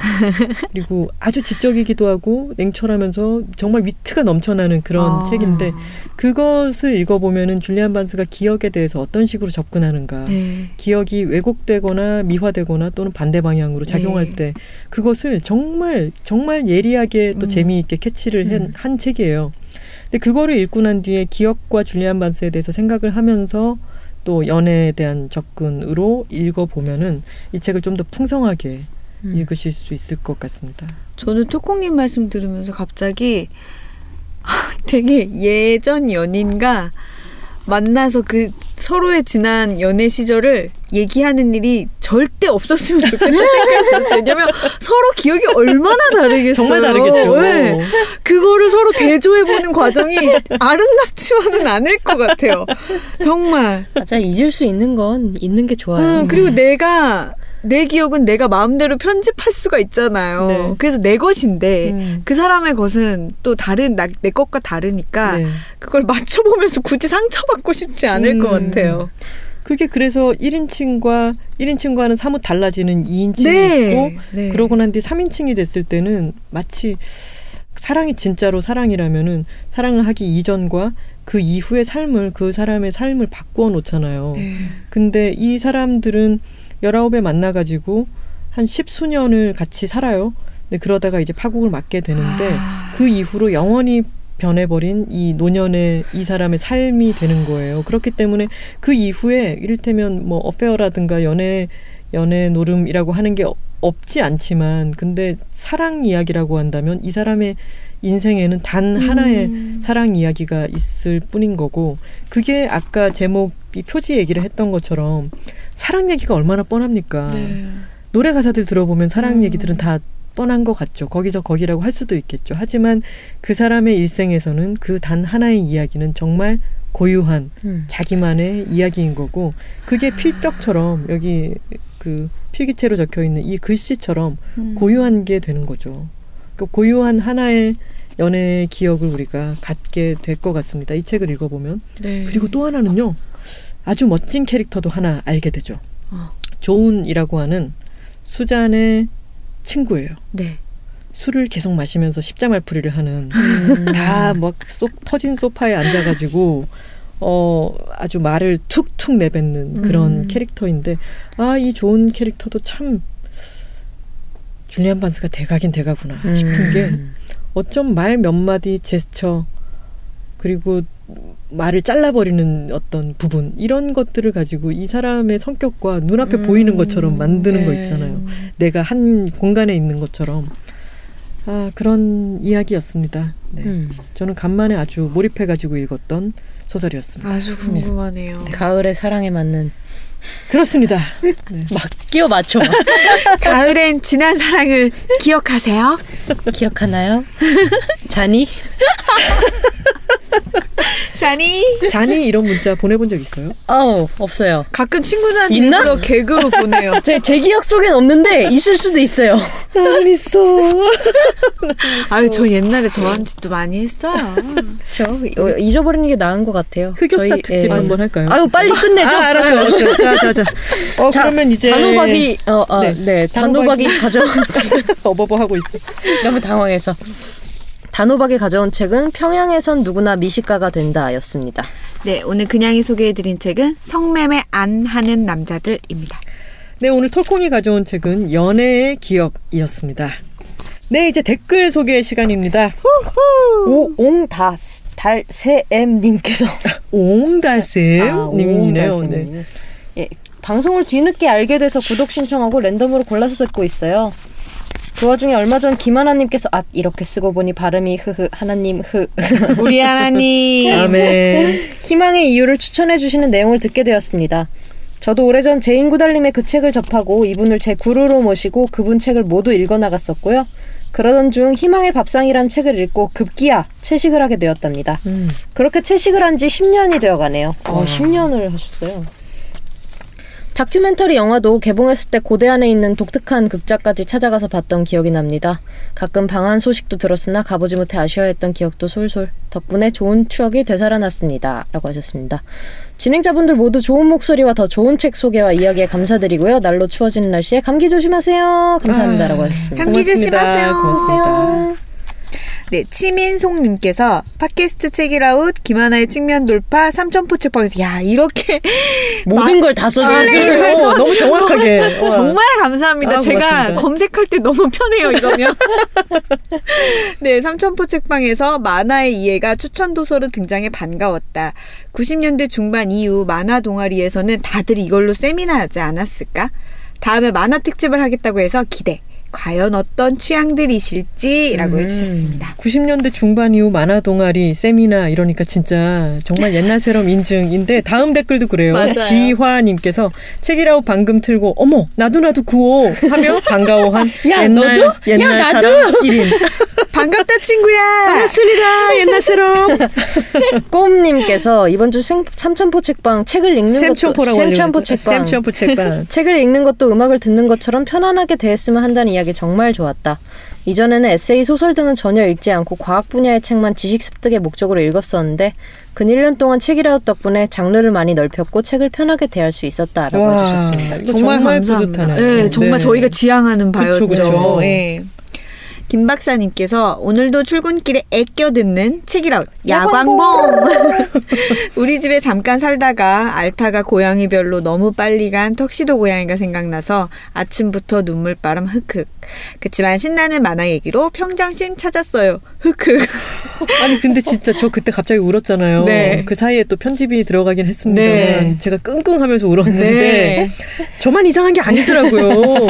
그리고 아주 지적이기도 하고 냉철하면서 정말 위트가 넘쳐나는 그런 아. 책인데 그것을 읽어보면은 줄리언 반스가 기억에 대해서 어떤 식으로 접근하는가 네. 기억이 왜곡되거나 미화되거나 또는 반대 방향으로 작용할 네. 때 그것을 정말 정말 예리하게 또 음. 재미있게 캐치를 한, 음. 한 책이에요. 근데 그거를 읽고 난 뒤에 기억과 줄리언 반스에 대해서 생각을 하면서 또 연애에 대한 접근으로 읽어보면은 이 책을 좀 더 풍성하게 음. 읽으실 수 있을 것 같습니다. 저는 토콩님 말씀 들으면서 갑자기 되게 예전 연인과 만나서 그 서로의 지난 연애 시절을 얘기하는 일이 절대 없었으면 좋겠다는 생각이 들었어요. 왜냐면 서로 기억이 얼마나 다르겠어요. 정말 다르겠죠. 네. 그거를 서로 대조해보는 과정이 아름답지만은 않을 것 같아요. 정말. 맞아, 잊을 수 있는 건 있는 게 좋아요. 음, 그리고 내가 내 기억은 내가 마음대로 편집할 수가 있잖아요. 네. 그래서 내 것인데 음. 그 사람의 것은 또 다른 나, 내 것과 다르니까 네. 그걸 맞춰보면서 굳이 상처받고 싶지 않을 음. 것 같아요. 그게 그래서 일 인칭과 일 인칭과는 사뭇 달라지는 이 인칭이 네. 있고 네. 그러고 난 뒤 삼 인칭이 됐을 때는 마치 사랑이 진짜로 사랑이라면은 사랑을 하기 이전과 그 이후의 삶을 그 사람의 삶을 바꾸어 놓잖아요. 네. 근데 이 사람들은 열아홉에 만나가지고 한 십수년을 같이 살아요. 근데 그러다가 이제 파국을 맞게 되는데 아... 그 이후로 영원히 변해버린 이 노년의 이 사람의 삶이 되는 거예요. 그렇기 때문에 그 이후에 이를테면 뭐 어페어라든가 연애, 연애 노름이라고 하는 게 없지 않지만 근데 사랑 이야기라고 한다면 이 사람의 인생에는 단 하나의 음. 사랑 이야기가 있을 뿐인 거고 그게 아까 제목 이 표지 얘기를 했던 것처럼 사랑 얘기가 얼마나 뻔합니까. 네. 노래 가사들 들어보면 사랑 음. 얘기들은 다 뻔한 것 같죠. 거기서 거기라고 할 수도 있겠죠. 하지만 그 사람의 일생에서는 그 단 하나의 이야기는 정말 고유한 음. 자기만의 이야기인 거고 그게 필적처럼 여기 그 필기체로 적혀있는 이 글씨처럼 음. 고유한 게 되는 거죠. 그 고유한 하나의 연애의 기억을 우리가 갖게 될 것 같습니다. 이 책을 읽어보면. 네. 그리고 또 하나는요. 아주 멋진 캐릭터도 하나 알게 되죠. 어. 조은이라고 하는 수잔의 친구예요. 네. 술을 계속 마시면서 십자말풀이를 하는 음. 다 막 터진 소파에 앉아가지고 어, 아주 말을 툭툭 내뱉는 그런 음. 캐릭터인데 아, 이 좋은 캐릭터도 참 줄리언 반스가 대가긴 대가구나 싶은 음. 게 어쩜 말 몇 마디 제스처 그리고 말을 잘라버리는 어떤 부분, 이런 것들을 가지고 이 사람의 성격과 눈앞에 음, 보이는 것처럼 만드는 네. 거 있잖아요. 내가 한 공간에 있는 것처럼. 아, 그런 이야기였습니다. 네. 음. 저는 간만에 아주 몰입해가지고 읽었던 소설이었습니다. 아주 궁금하네요. 네. 가을의 사랑에 맞는. 그렇습니다. 네. 막 끼워 맞춰. 가을엔 지난 사랑을 기억하세요? 기억하나요? 자니? 자니? 자니 이런 문자 보내본 적 있어요? 어, 없어요. 가끔 친구들한테 일부러 개그로 보내요. 제, 제 기억 속엔 없는데 있을 수도 있어요. 난 있어. 아유, 저 옛날에 더한 짓도 많이 했어요. 저 어, 잊어버리는 게 나은 것 같아요. 흑역사 저희, 특집 예. 한번 할까요? 아유, 빨리 끝내죠. 아, 알았어요. 알았어요. 자, 자, 자. 어, 자, 그러면 이제 단호박이 어, 어, 네. 네. 단호박이, 단호박이 가져온 책은 어버버 하고 있어. 너무 당황해서. 단호박이 가져온 책은 평양에선 누구나 미식가가 된다 였습니다. 네, 오늘 그냥이 소개해드린 책은 성매매 안 하는 남자들입니다. 네, 오늘 톨콩이 가져온 책은 연애의 기억이었습니다. 네, 이제 댓글 소개 시간입니다. 오옹달세엠님께서 오옹달세엠님이네요. 아, 네. 예, 방송을 뒤늦게 알게 돼서 구독 신청하고 랜덤으로 골라서 듣고 있어요. 그 와중에 얼마 전 김하나님께서 아 이렇게 쓰고 보니 발음이 흐흐 하나님 흐 우리 하나님 아멘 희망의 이유를 추천해 주시는 내용을 듣게 되었습니다. 저도 오래전 제인구달님의 그 책을 접하고 이분을 제 구루로 모시고 그분 책을 모두 읽어나갔었고요. 그러던 중 희망의 밥상이란 책을 읽고 급기야 채식을 하게 되었답니다. 음. 그렇게 채식을 한 지 십 년이 되어가네요. 아, 어, 십 년을 하셨어요. 다큐멘터리 영화도 개봉했을 때 고대 안에 있는 독특한 극장까지 찾아가서 봤던 기억이 납니다. 가끔 방한 소식도 들었으나 가보지 못해 아쉬워했던 기억도 솔솔. 덕분에 좋은 추억이 되살아났습니다. 라고 하셨습니다. 진행자분들 모두 좋은 목소리와 더 좋은 책 소개와 이야기에 감사드리고요. 날로 추워지는 날씨에 감기 조심하세요. 감사합니다. 라고 하셨습니다. 감기 조심하세요. 고맙습니다. 네, 치민송님께서 팟캐스트 책이라웃 김하나의 측면돌파 삼천포 책방에서 야 이렇게 모든 걸 다 써주셨어요. 너무 정확하게 정말 감사합니다. 아, 제가 고맙습니다. 검색할 때 너무 편해요 이러면. 네, 삼천포 책방에서 만화의 이해가 추천 도서로 등장해 반가웠다. 구십 년대 중반 이후 만화 동아리에서는 다들 이걸로 세미나 하지 않았을까? 다음에 만화 특집을 하겠다고 해서 기대. 과연 어떤 취향들이실지라고 음, 해주셨습니다. 구십 년대 중반 이후 만화 동아리, 세미나 이러니까 진짜 정말 옛날새롬 인증인데 다음 댓글도 그래요. 지화님께서 책이라고 방금 틀고 어머 나도 나도 구호 하며 반가워한 야, 옛날 너도? 옛날 야, 사람 일 인 반갑다 친구야. 반갑습니다. 옛날새롬 꼼님께서 이번 주 생, 삼천포 책방 책을 읽는 샘천포라고 것도 샘천포 책방. 샘천포 책방 책을 읽는 것도 음악을 듣는 것처럼 편안하게 대했으면 한다는 이야기 정말 좋았다. 이전에는 에세이, 소설 등은 전혀 읽지 않고 과학 분야의 책만 지식 습득의 목적으로 읽었었는데 근 일 년 동안 책이라웃 덕분에 장르를 많이 넓혔고 책을 편하게 대할 수 있었다라고 와, 해주셨습니다. 정말, 정말 뿌듯하네요. 네, 네. 정말 저희가 지향하는 바였죠. 그쵸, 그쵸. 네. 김 박사님께서 오늘도 출근길에 애껴 듣는 책이라웃 야광봉. 우리 집에 잠깐 살다가 알타가 고양이별로 너무 빨리 간 턱시도 고양이가 생각나서 아침부터 눈물바람 흑흑. 그치만 신나는 만화 얘기로 평정심 찾았어요. 흑흑. 아니 근데 진짜 저 그때 갑자기 울었잖아요. 네. 그 사이에 또 편집이 들어가긴 했습니다만 네. 제가 끙끙하면서 울었는데 네. 저만 이상한 게 아니더라고요.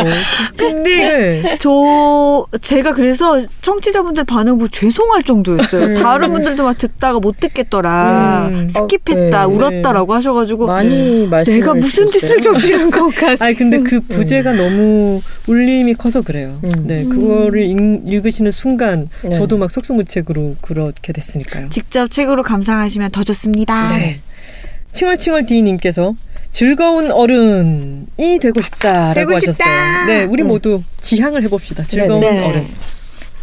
근데 네. 저 제가 그래서 그래서 청취자분들 반응 보고 죄송할 정도였어요. 음. 다른 분들도 막 듣다가 못 듣겠더라. 음. 스킵했다. 아, 네, 울었다라고 네. 하셔가지고 많이 말씀을 내가 무슨 짓을 저지른 것까지. 아니, 근데 그 부제가 음. 너무 울림이 커서 그래요. 음. 네, 그거를 읽, 읽으시는 순간 네. 저도 막 속수무책으로 그렇게 됐으니까요. 직접 책으로 감상하시면 더 좋습니다. 네. 칭얼칭얼 D님께서 즐거운 어른이 되고 싶다라고 되고 하셨어요. 싶다. 네, 우리 모두 음. 지향을 해봅시다. 즐거운 네, 네. 어른.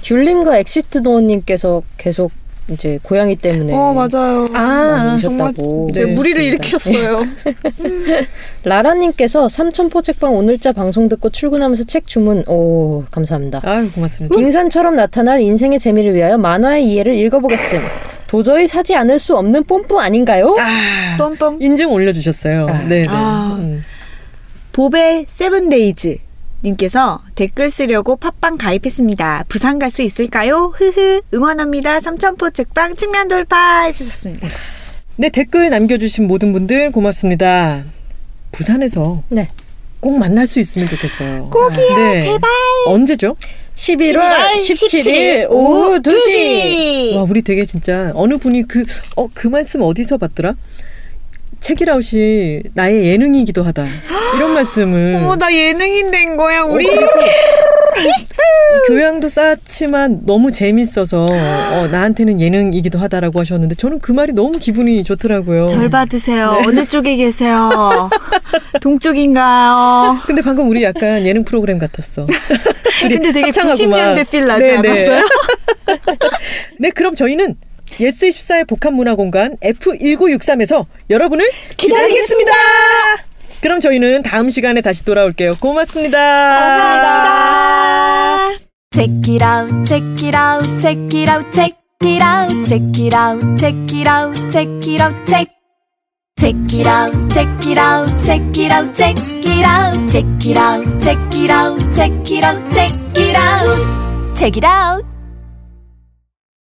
귤님과 엑시트 노원님께서 계속 이제 고양이 때문에 어 맞아요 아 오셨다고 정말 네, 무리를 일으켰어요. 라라님께서 삼천포 책방 오늘자 방송 듣고 출근하면서 책 주문 오 감사합니다. 아유 고맙습니다. 빙산처럼 나타날 인생의 재미를 위하여 만화의 이해를 읽어보겠음. 도저히 사지 않을 수 없는 뽐뿌 아닌가요? 아, 뽐뿌 인증 올려주셨어요. 아. 네네 아, 음. 보배 세븐데이즈 님께서 댓글 쓰려고 팟빵 가입했습니다. 부산 갈 수 있을까요? 흐흐 응원합니다. 삼천포 책방 측면 돌파 해주셨습니다. 네, 댓글 남겨주신 모든 분들 고맙습니다. 부산에서 네. 꼭 만날 수 있으면 좋겠어요. 꼭이요. 네. 제발. 언제죠? 십일월 십칠일 오후 두 시. 와, 우리 되게 진짜 어느 분이 그, 어, 그 말씀 어디서 봤더라? 책일아웃이 나의 예능이기도 하다. 이런 말씀을. 어머, 나 예능인 된 거야, 우리. 교양도 쌓지만 너무 재밌어서 어, 나한테는 예능이기도 하다라고 하셨는데 저는 그 말이 너무 기분이 좋더라고요. 절 받으세요. 네. 어느 쪽에 계세요? 동쪽인가요? 근데 방금 우리 약간 예능 프로그램 같았어. 근데 되게 구십 년대 필 나지 않았어요? 네, 그럼 저희는 예스이십사의 복합문화공간 에프 천구백육십삼에서 여러분을 기다리겠습니다. 기다리겠습니다. 그럼 저희는 다음 시간에 다시 돌아올게요. 고맙습니다. 감사합니다. Check it out, check it out, check it out, check it out, check it out, check it out, check it out, check. Check it out, check it out, check it out, check it out, check it out, check it out, check it out, check it out, check it out.